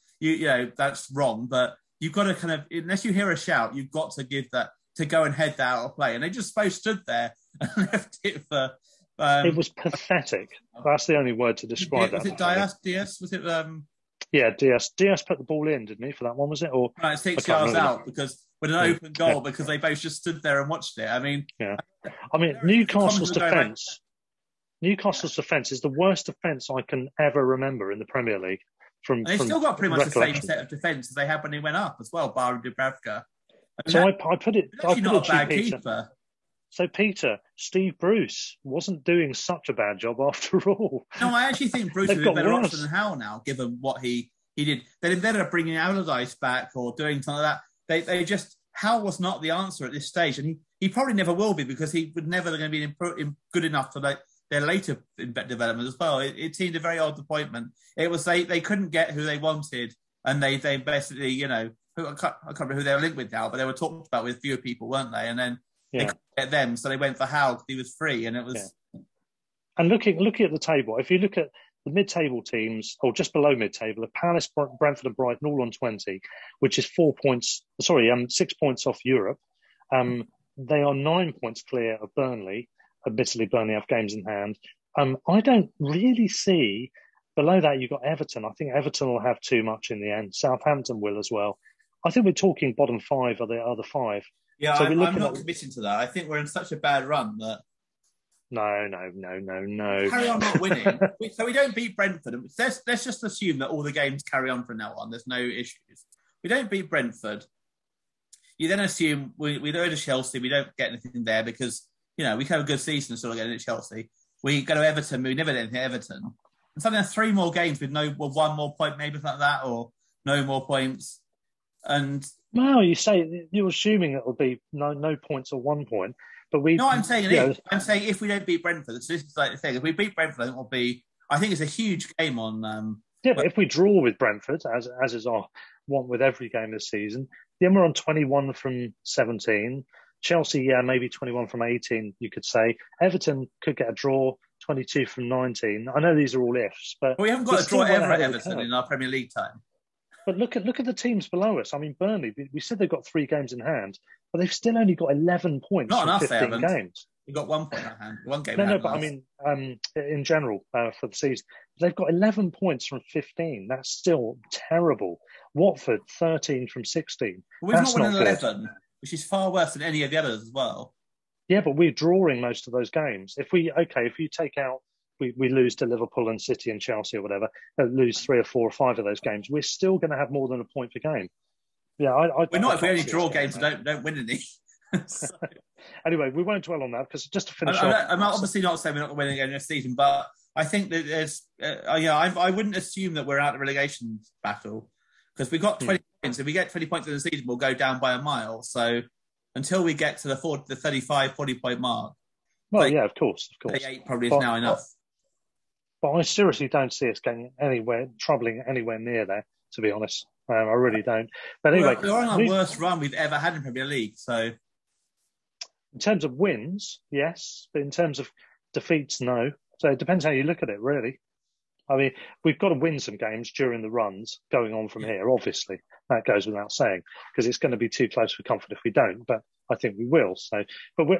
that's wrong, but you've got to kind of, unless you hear a shout, you've got to give that, to go and head that out of play. And they just both stood there and left it for... it was pathetic. That's the only word to describe that. Was it Diaz? Was it... Yeah, Diaz. Diaz put the ball in, didn't he, for that one, was it? Or 6 yards out because with an open goal because they both just stood there and watched it. I mean... Yeah. I mean, Newcastle's defence is the worst defence I can ever remember in the Premier League. They've still got pretty much the same set of defence as they had when they went up as well, barring Dubravka. I put it to Peter. So Peter, Steve Bruce wasn't doing such a bad job after all. No, I actually think Bruce would be a better option than Howe now, given what he did. They instead of bringing Allardyce back or doing something like that, they just Howe was not the answer at this stage, and he probably never will be because he was never going to be good enough for their later development as well. It seemed a very odd appointment. It was they couldn't get who they wanted, and they basically, I can't remember who they were linked with now, but they were talked about with fewer people, weren't they? And then they couldn't get them, so they went for Howe because he was free, and it was... Yeah. And looking at the table, if you look at the mid-table teams, or just below mid-table, the Palace, Brentford and Brighton all on 20, which is 6 points off Europe. They are 9 points clear of Burnley. Admittedly, Burnley have games in hand. I don't really see... Below that, you've got Everton. I think Everton will have too much in the end. Southampton will as well. I think we're talking bottom 5 or the other 5. Yeah, so I'm not committing to that. I think we're in such a bad run that... No. Carry on not winning. So we don't beat Brentford. Let's just assume that all the games carry on from now on. There's no issues. We don't beat Brentford. You then assume we go to Chelsea. We don't get anything there because... we have a good season still again at Chelsea. We go to Everton, we never did Everton. And suddenly 3 more games with one more point, maybe something like that, or no more points. And well, you say you're assuming it'll be no points or 1 point, but we. No, I'm saying I'm saying if we don't beat Brentford, so this is like the thing. If we beat Brentford, it'll be. I think it's a huge game on. But if we draw with Brentford, as is our want with every game this season, then we're on 21 from 17. Chelsea, yeah, maybe 21 from 18, you could say. Everton could get a draw, 22 from 19. I know these are all ifs, but... Well, we haven't got a draw ever at Everton in our Premier League time. But look at the teams below us. I mean, Burnley, we said they've got 3 games in hand, but they've still only got 11 points from 15 games. You've got 1 point in hand, 1 game in hand. No, but I mean, in general, for the season, they've got 11 points from 15. That's still terrible. Watford, 13 from 16. We've not won an 11. Which is far worse than any of the others as well. Yeah, but we're drawing most of those games. If you take out, we lose to Liverpool and City and Chelsea or whatever, lose 3 or 4 or 5 of those games, we're still going to have more than a point per game. Yeah, we're not if we only draw games and don't win any. So. Anyway, we won't dwell on that because just to finish off... I'm obviously not saying we're not winning again this season, but I think that there's... I wouldn't assume that we're out of the relegation battle because we've got 20... If we get 20 points in the season, we'll go down by a mile. So until we get to the 35, 40-point mark... Well, yeah, of course. 38 probably is now enough. But I seriously don't see us getting anywhere near there, to be honest. I really don't. But anyway... We're on our worst run we've ever had in Premier League, so... In terms of wins, yes. But in terms of defeats, no. So it depends how you look at it, really. I mean, we've got to win some games during the runs going on from here, obviously. That goes without saying, because it's going to be too close for comfort if we don't, but I think we will. So,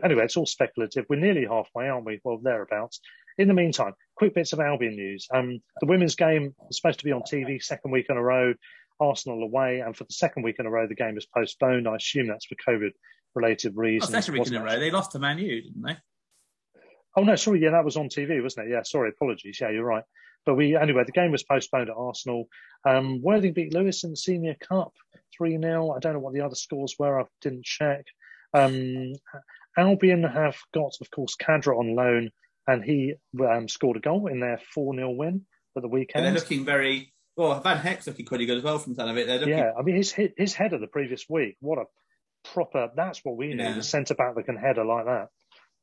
anyway, it's all speculative. We're nearly halfway, aren't we? Well, thereabouts. In the meantime, quick bits of Albion news. The women's game is supposed to be on TV second week in a row, Arsenal away, and for the second week in a row, the game is postponed. I assume that's for COVID-related reasons. Second week in a row. They lost to Man U, didn't they? Oh, no, sorry. Yeah, that was on TV, wasn't it? Yeah, sorry. Apologies. Yeah, you're right. But the game was postponed at Arsenal. Worthing beat Lewis in the Senior Cup 3-0. I don't know what the other scores were. I didn't check. Albion have got, of course, Kadra on loan, and he scored a goal in their 4-0 win at the weekend. And they're looking very... Well, Van Heck's looking pretty good as well from the sound of it. Yeah, I mean, his header the previous week, what a proper... That's what we need, a centre-back that can header like that.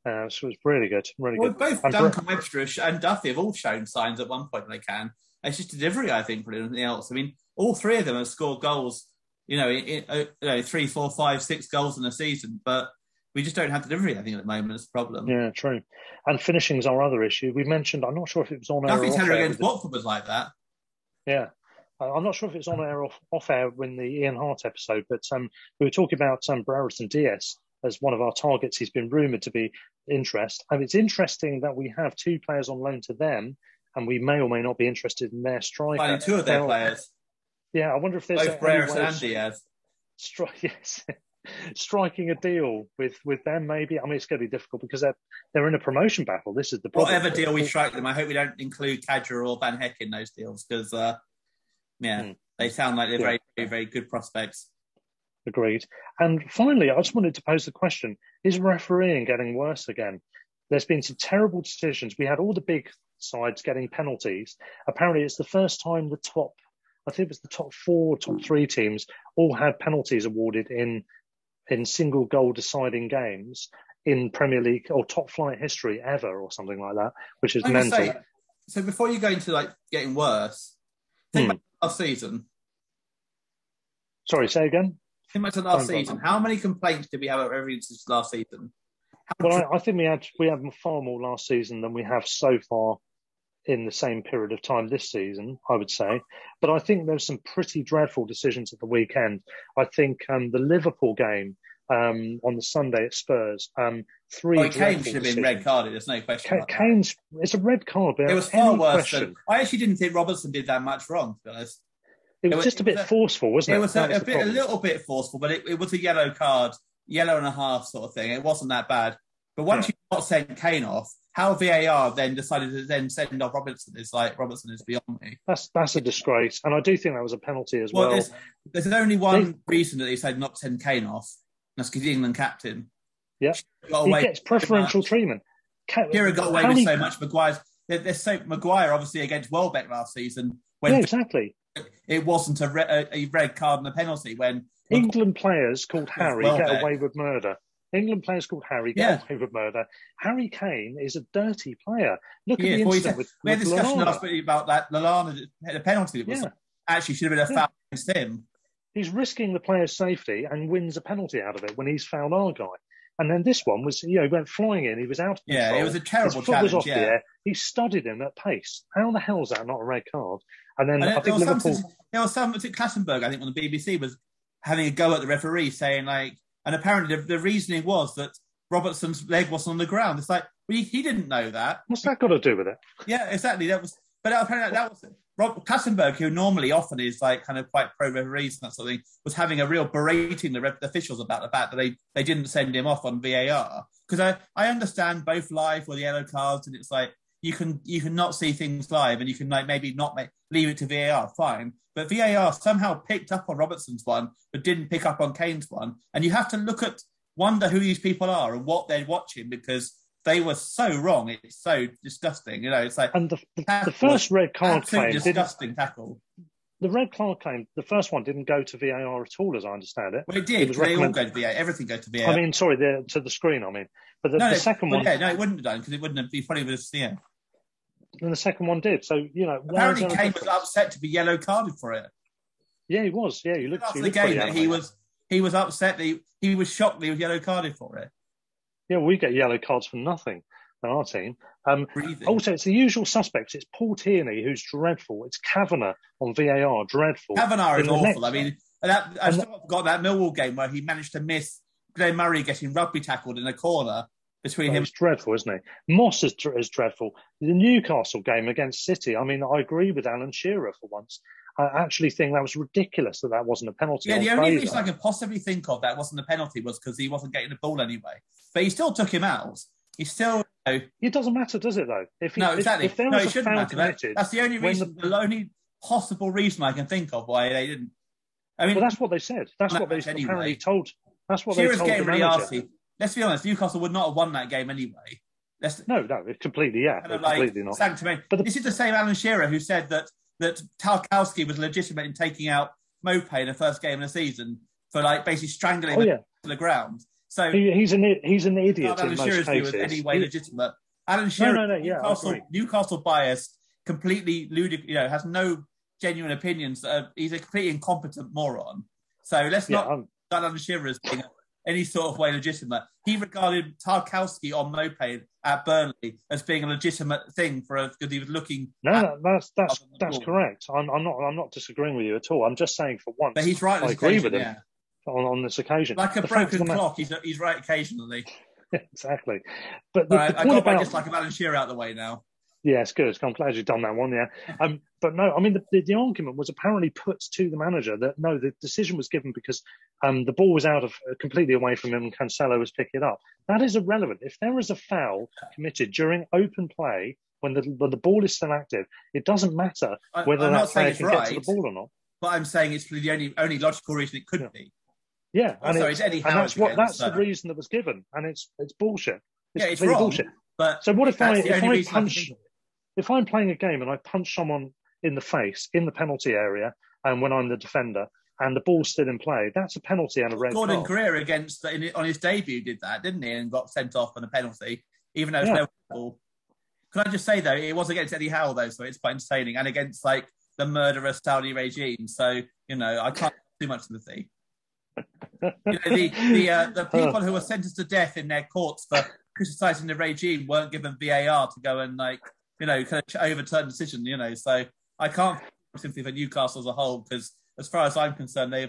So it was really good. Well, both Duncan Webster and Duffy have all shown signs at one point when they can. It's just delivery, I think, for anything else. I mean, all three of them have scored goals, 3, 4, 5, 6 goals in a season, but we just don't have delivery, I think, at the moment. It's a problem. Yeah, true. And finishing is our other issue. We mentioned, I'm not sure if it was on air. Duffy's header against Watford was like that. Yeah. I'm not sure if it was on air or off air when the Ian Hart episode, but we were talking about Brereton Diaz as one of our targets. He's been rumoured to be interested. And it's interesting that we have 2 players on loan to them, and we may or may not be interested in their striker. Finding 2 of their players. Yeah, I wonder if there's... Both Brereton and Diaz. Yes. Striking a deal with them, maybe. I mean, it's going to be difficult because they're in a promotion battle. This is the problem. Whatever deal we strike them, I hope we don't include Kadra or Van Heck in those deals because, they sound like they're very, very, very good prospects. Agreed. And finally, I just wanted to pose the question, is refereeing getting worse again? There's been some terrible decisions. We had all the big sides getting penalties. Apparently, it's the first time the top 4, top 3 teams all had penalties awarded in single goal deciding games in Premier League or top flight history ever or something like that, which is mental. So before you go into getting worse, think about last season. Sorry, say again? Think back to last season. How many complaints did we have about everything since last season? Well, I think we had far more last season than we have so far in the same period of time this season, I would say. But I think there's some pretty dreadful decisions at the weekend. I think the Liverpool game on the Sunday at Spurs, 3. Oh, Kane should have been red carded. There's no question. Kane's it's a red card. But it was far worse. I actually didn't think Robertson did that much wrong, to be honest. It was just a bit forceful, wasn't it? It was a little bit forceful, but it was a yellow card, yellow and a half sort of thing. It wasn't that bad. But once you got sent Kane off, how VAR then decided to then send off Robertson is Robertson is beyond me. That's a disgrace. And I do think that was a penalty as well. There's only one reason that they said not to send Kane off. That's because the England captain. Yeah. He gets preferential treatment. Kieran got away with so much. Maguire obviously against Welbeck last season. When it wasn't a red card and a penalty when England players called Harry get away with murder. England players called Harry get away with murder. Harry Kane is a dirty player. Look at the incident we had a discussion last week about that Lallana had a penalty that was actually should have been a foul against him. He's risking the player's safety and wins a penalty out of it when he's fouled our guy. And then this one was, he went flying in. He was out of control. Yeah, it was a terrible challenge. His foot was off the air. He studied him at pace. How the hell is that not a red card? And then I think Liverpool... was it Klassenberg, I think, on the BBC, was having a go at the referee saying, and apparently the reasoning was that Robertson's leg wasn't on the ground. It's he didn't know that. What's that got to do with it? Yeah, exactly. But apparently that was... Rob Klassenberg, who normally often is kind of quite pro-referees and that sort of thing, was having a real berating the officials about the fact that they didn't send him off on VAR. Because I understand both live with the yellow cards, and it's you can not see things live and you can maybe not leave it to VAR, fine. But VAR somehow picked up on Robertson's one but didn't pick up on Kane's one. And you have to wonder who these people are and what they're watching, because... they were so wrong. It's so disgusting. And the first red card claim... disgusting tackle. The red card claim, the first one didn't go to VAR at all, as I understand it. Well, it did. They all go to VAR. Everything goes to VAR. I mean, sorry, to the screen, I mean. But the second one... Yeah, no, it wouldn't have done, because it wouldn't have... You probably would have seen it. And the second one did. So, Apparently Kane was upset to be yellow carded for it. Yeah, he was. Yeah, you looked... After the game, he was upset. He was shocked that he was yellow carded for it. Yeah, we get yellow cards for nothing on our team. Also, it's the usual suspects. It's Paul Tierney, who's dreadful. It's Kavanagh on VAR, dreadful. Kavanagh is awful. I mean, I've still got that Millwall game where he managed to miss Glenn Murray getting rugby tackled in a corner between him. It's dreadful, isn't he? Moss is dreadful. The Newcastle game against City, I mean, I agree with Alan Shearer for once. I actually think that was ridiculous that wasn't a penalty. Yeah, the only reason I could possibly think of that wasn't a penalty was because he wasn't getting the ball anyway. But he still took him out. He still... It doesn't matter, does it, though? Exactly. If there was it shouldn't matter. That's the only reason, the only possible reason I can think of why they didn't... I mean, well, that's what they said. That's what they apparently told. That's what Shearer's they told the manager. Really, let's be honest, Newcastle would not have won that game anyway. No, completely, yeah. Completely not. But this is the same Alan Shearer who said that Tarkowski was legitimate in taking out Maupay in the first game of the season for basically strangling him to the ground. So he's an idiot in most cases. Anyway, legitimate. Alan Shearer, Newcastle biased, completely ludicrous. Has no genuine opinions. He's a completely incompetent moron. So let's not that Alan Shearer's thing any sort of way legitimate. He regarded Tarkowski on Maupay at Burnley as being a legitimate thing because he was looking. That's correct. I'm not disagreeing with you at all. I'm just saying for once. But he's right. I agree with him on this occasion. Like a broken clock, he's right occasionally. Exactly. But the point about just Alan Shearer out of the way now. Yes, good. I'm glad you've done that one, yeah. But no, I mean, the argument was apparently put to the manager that, no, the decision was given because the ball was out of completely away from him and Cancelo was picking it up. That is irrelevant. If there is a foul committed during open play, when the ball is still active, it doesn't matter whether that player can get to the ball or not. But I'm saying it's the only logical reason it could be. Yeah. That's the reason that was given. And it's bullshit. It's wrong. Bullshit. But so what if I punch... If I'm playing a game and I punch someone in the face in the penalty area, and when I'm the defender and the ball's still in play, that's a penalty and a red card. Gordon Greer on his debut did that, didn't he? And got sent off on a penalty, even though it's no ball. Can I just say though, it was against Eddie Howe though, so it's quite entertaining, and against the murderous Saudi regime. So I can't do too much sympathy. The people who were sentenced to death in their courts for criticising the regime weren't given VAR to go and kind of overturned decision, So I can't simply for Newcastle as a whole, because as far as I'm concerned, they've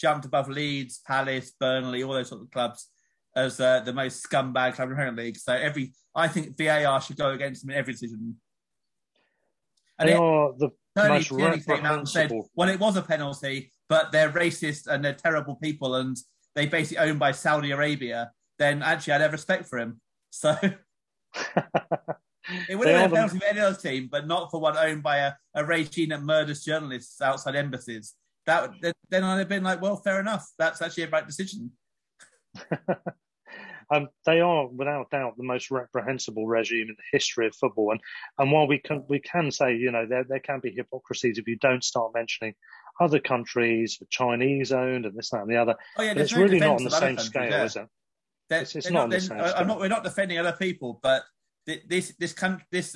jumped above Leeds, Palace, Burnley, all those sort of clubs as the most scumbag club in the Premier League. So I think VAR should go against them in every decision. And Tony Tierney came out and said, well, it was a penalty, but they're racist and they're terrible people and they basically owned by Saudi Arabia. Then actually I'd have respect for him. So... It would have been a penalty for any other team, but not for one owned by a regime that murders journalists outside embassies. Then I'd have been well, fair enough. That's actually a right decision. They are, without doubt, the most reprehensible regime in the history of football. And while we can say, you know, there can be hypocrisies if you don't start mentioning other countries, Chinese-owned and this, that and the other. Oh, yeah, but it's no really not on the same scale, is it? It's not on the same scale. We're not defending other people, but this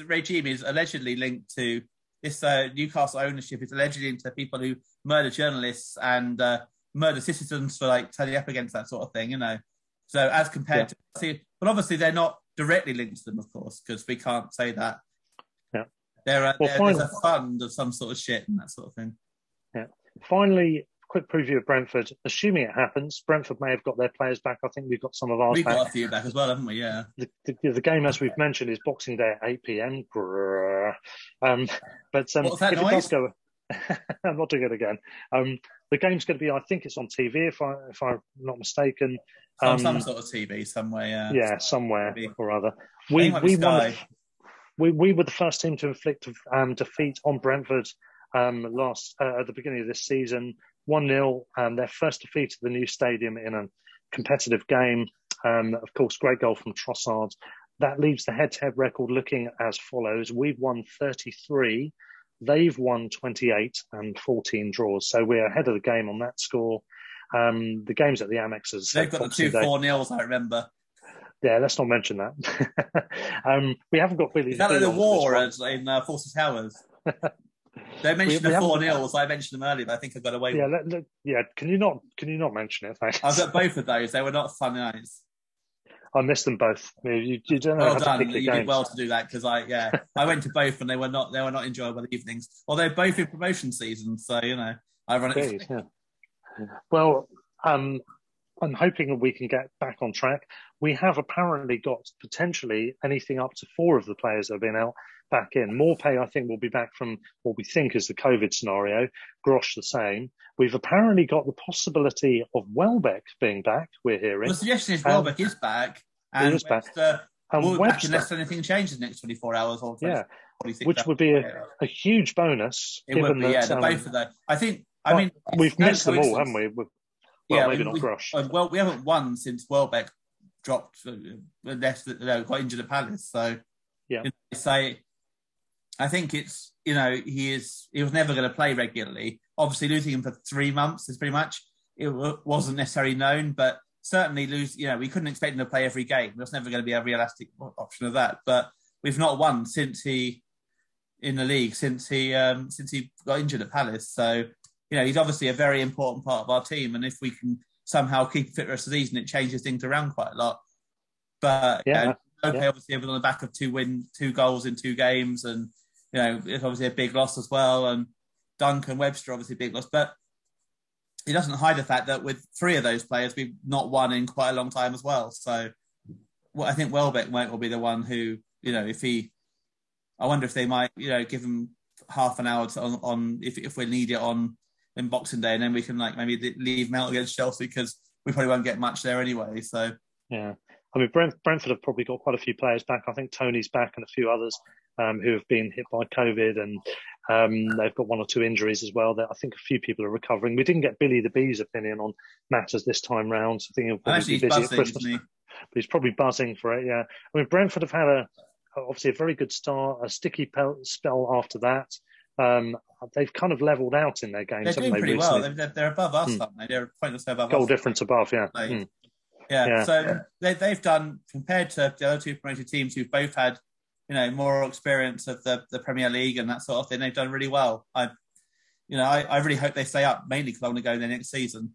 regime is allegedly linked to... This Newcastle ownership is allegedly into people who murder journalists and murder citizens for like turning up against that sort of thing, you know. So as compared to, but obviously they're not directly linked to them, of course, because we can't say that. Yeah, there's a fund of some sort of shit and that sort of thing. Yeah. Finally, quick preview of Brentford. Assuming it happens, Brentford may have got their players back. I think we've got some of ours. We've got a few back as well, haven't we? Yeah. The game, as we've mentioned, is Boxing Day at 8 p.m. But what was that noise? I'm not doing it again. The game's going to be, I think it's on TV, if I'm not mistaken. Some sort of TV somewhere, yeah. Yeah, somewhere TV. Or other. We were the first team to inflict defeat on Brentford at the beginning of this season, 1-0, their first defeat at the new stadium in a competitive game. Of course, great goal from Trossard. That leaves the head-to-head record looking as follows. We've won 33, they've won 28 and 14 draws. So we're ahead of the game on that score. The game's at the Amex. They've got the 2 4-0s, I remember. Yeah, let's not mention that. We haven't got really... Is that like the war in Forces Towers? They mentioned the 4-0s. I mentioned them earlier, but I think I got away with it. Yeah, can you not mention it? Thanks. I've got both of those. They were not fun nights. I missed them both. You don't know. Well done. You did well to do that because I went to both and they were not enjoyable evenings. Although both in promotion seasons, so you know, ironically. Indeed, yeah. Well, I'm hoping that we can get back on track. We have apparently got potentially anything up to 4 of the players that have been out back in. Maupay, I think, will be back from what we think is the COVID scenario. Grosh, the same. We've apparently got the possibility of Welbeck being back, we're hearing. The suggestion is Welbeck is back. And is back. And Webster, unless anything changes in the next 24 hours or 46 which would be a huge bonus. It would be, both of those. I think, we've missed them all, haven't we? Maybe not Grosh. Well, we haven't won since Welbeck dropped, got injured at Palace. So, yeah. I think it's, you know, he was never going to play regularly. Obviously, losing him for 3 months is pretty much, it wasn't necessarily known, but certainly we couldn't expect him to play every game. There was never going to be a realistic option of that. But we've not won since he got injured at Palace. So, you know, he's obviously a very important part of our team. And if we can somehow keep fit the rest of the season, it changes things around quite a lot. But, obviously, on the back of 2 goals in 2 games and, you know, it's obviously a big loss as well. And Duncan Webster, obviously, big loss. But it doesn't hide the fact that with 3 of those players, we've not won in quite a long time as well. So I think Welbeck will be the one who, you know, I wonder if they might, you know, give him half an hour if we need it in Boxing Day. And then we can, like, maybe leave him out against Chelsea because we probably won't get much there anyway. So, yeah. I mean, Brentford have probably got quite a few players back. I think Tony's back and a few others who have been hit by COVID, and they've got 1 or 2 injuries as well. That I think a few people are recovering. We didn't get Billy the Bee's opinion on matters this time round. So I think he'll probably be busy at Christmas. But he's probably buzzing for it, yeah. I mean, Brentford have had obviously a very good start, a sticky spell after that. They've kind of levelled out in their games. They're doing pretty well. They're above us, aren't they? They're pointless above us. Goal difference above, yeah. Like, Yeah, so they've done, compared to the other 2 promoted teams who've both had, you know, more experience of the Premier League and that sort of thing, they've done really well. I really hope they stay up, mainly because I want to go there next season.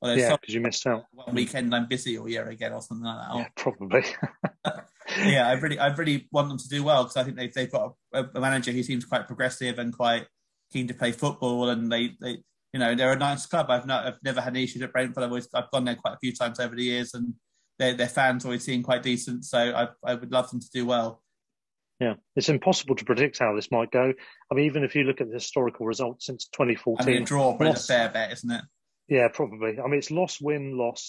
Although, yeah, because you missed out. One weekend I'm busy all year again or something like that. Yeah, probably. Yeah, I really want them to do well because I think they've got a manager who seems quite progressive and quite keen to play football, and they you know, they're a nice club. I've never had any issues at Brentford. I've gone there quite a few times over the years, and their fans always seem quite decent. So I would love them to do well. Yeah, it's impossible to predict how this might go. I mean, even if you look at the historical results since 2014, a draw is a fair bet, isn't it? Yeah, probably. I mean, it's loss,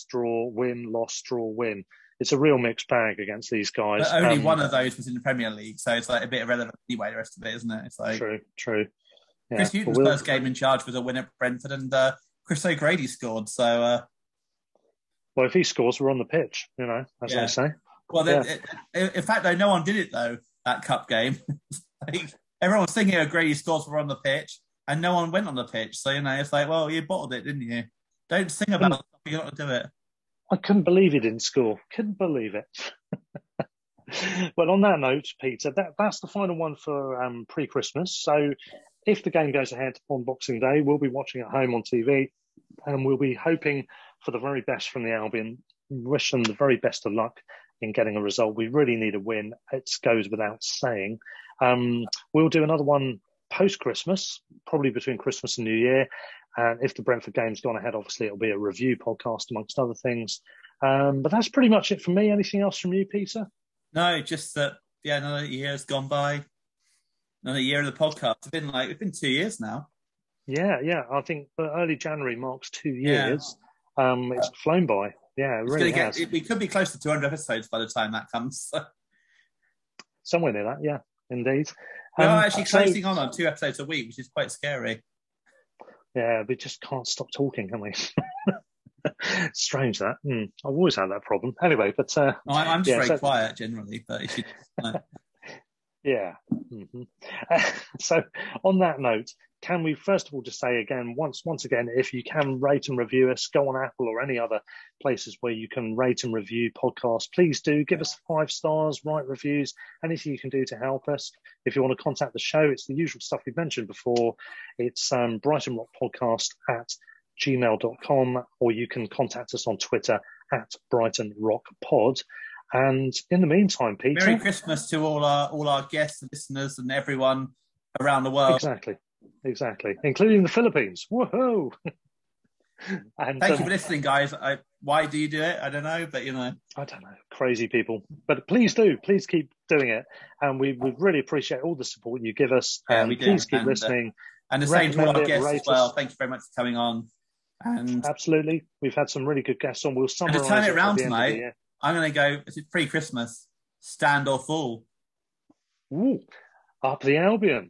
draw, win. It's a real mixed bag against these guys. But only one of those was in the Premier League, so it's like a bit irrelevant anyway. The rest of it, isn't it? It's like true. Yeah, Chris Hughton's first game in charge was a win at Brentford, and Chris O'Grady scored. So well, if he scores, we're on the pitch, you know, as they say. Well, in fact, though, no one did it, though, that cup game. Like, everyone was thinking O'Grady scores, we're on the pitch, and no one went on the pitch. So, you know, it's like, well, you bottled it, didn't you? Don't sing about it. You've got to do it. I couldn't believe he didn't score. Couldn't believe it. Well, on that note, Peter, that's the final one for pre-Christmas. So if the game goes ahead on Boxing Day, we'll be watching at home on TV, and we'll be hoping for the very best from the Albion. Wish them the very best of luck in getting a result. We really need a win. It goes without saying. We'll do another one post-Christmas, probably between Christmas and New Year. And if the Brentford game's gone ahead, obviously it'll be a review podcast, amongst other things. But that's pretty much it from me. Anything else from you, Peter? No, just that, another year's gone by. Another year of the podcast. It's been 2 years now. Yeah. I think early January marks 2 years. Yeah. It's flown by. Yeah, it really has. We could be close to 200 episodes by the time that comes. Somewhere near that, yeah, indeed. We are actually closing on 2 episodes a week, which is quite scary. Yeah, we just can't stop talking, can we? Strange, that. I've always had that problem. Anyway, but... I'm just very quiet, generally, but if you... Yeah. Mm-hmm. So on that note, can we first of all just say again, once again, if you can rate and review us, go on Apple or any other places where you can rate and review podcasts. Please do give us 5 stars, write reviews, anything you can do to help us. If you want to contact the show, it's the usual stuff we've mentioned before. It's Brighton Rock Podcast at gmail.com, or you can contact us on Twitter at Brighton Rock Pod. And in the meantime, Peter, Merry Christmas to all our guests and listeners and everyone around the world. Exactly, including the Philippines. Woohoo! And thank you for listening, guys. Why do you do it? I don't know, but I don't know. Crazy people, but please keep doing it, and we would really appreciate all the support you give us. And we do. Please keep listening. And the same to all our guests as well. Thank you very much for coming on. And absolutely, we've had some really good guests on. We'll summarize. To turn it around tonight, I'm going to go, it's pre-Christmas, stand or fall. Ooh, up the Albion.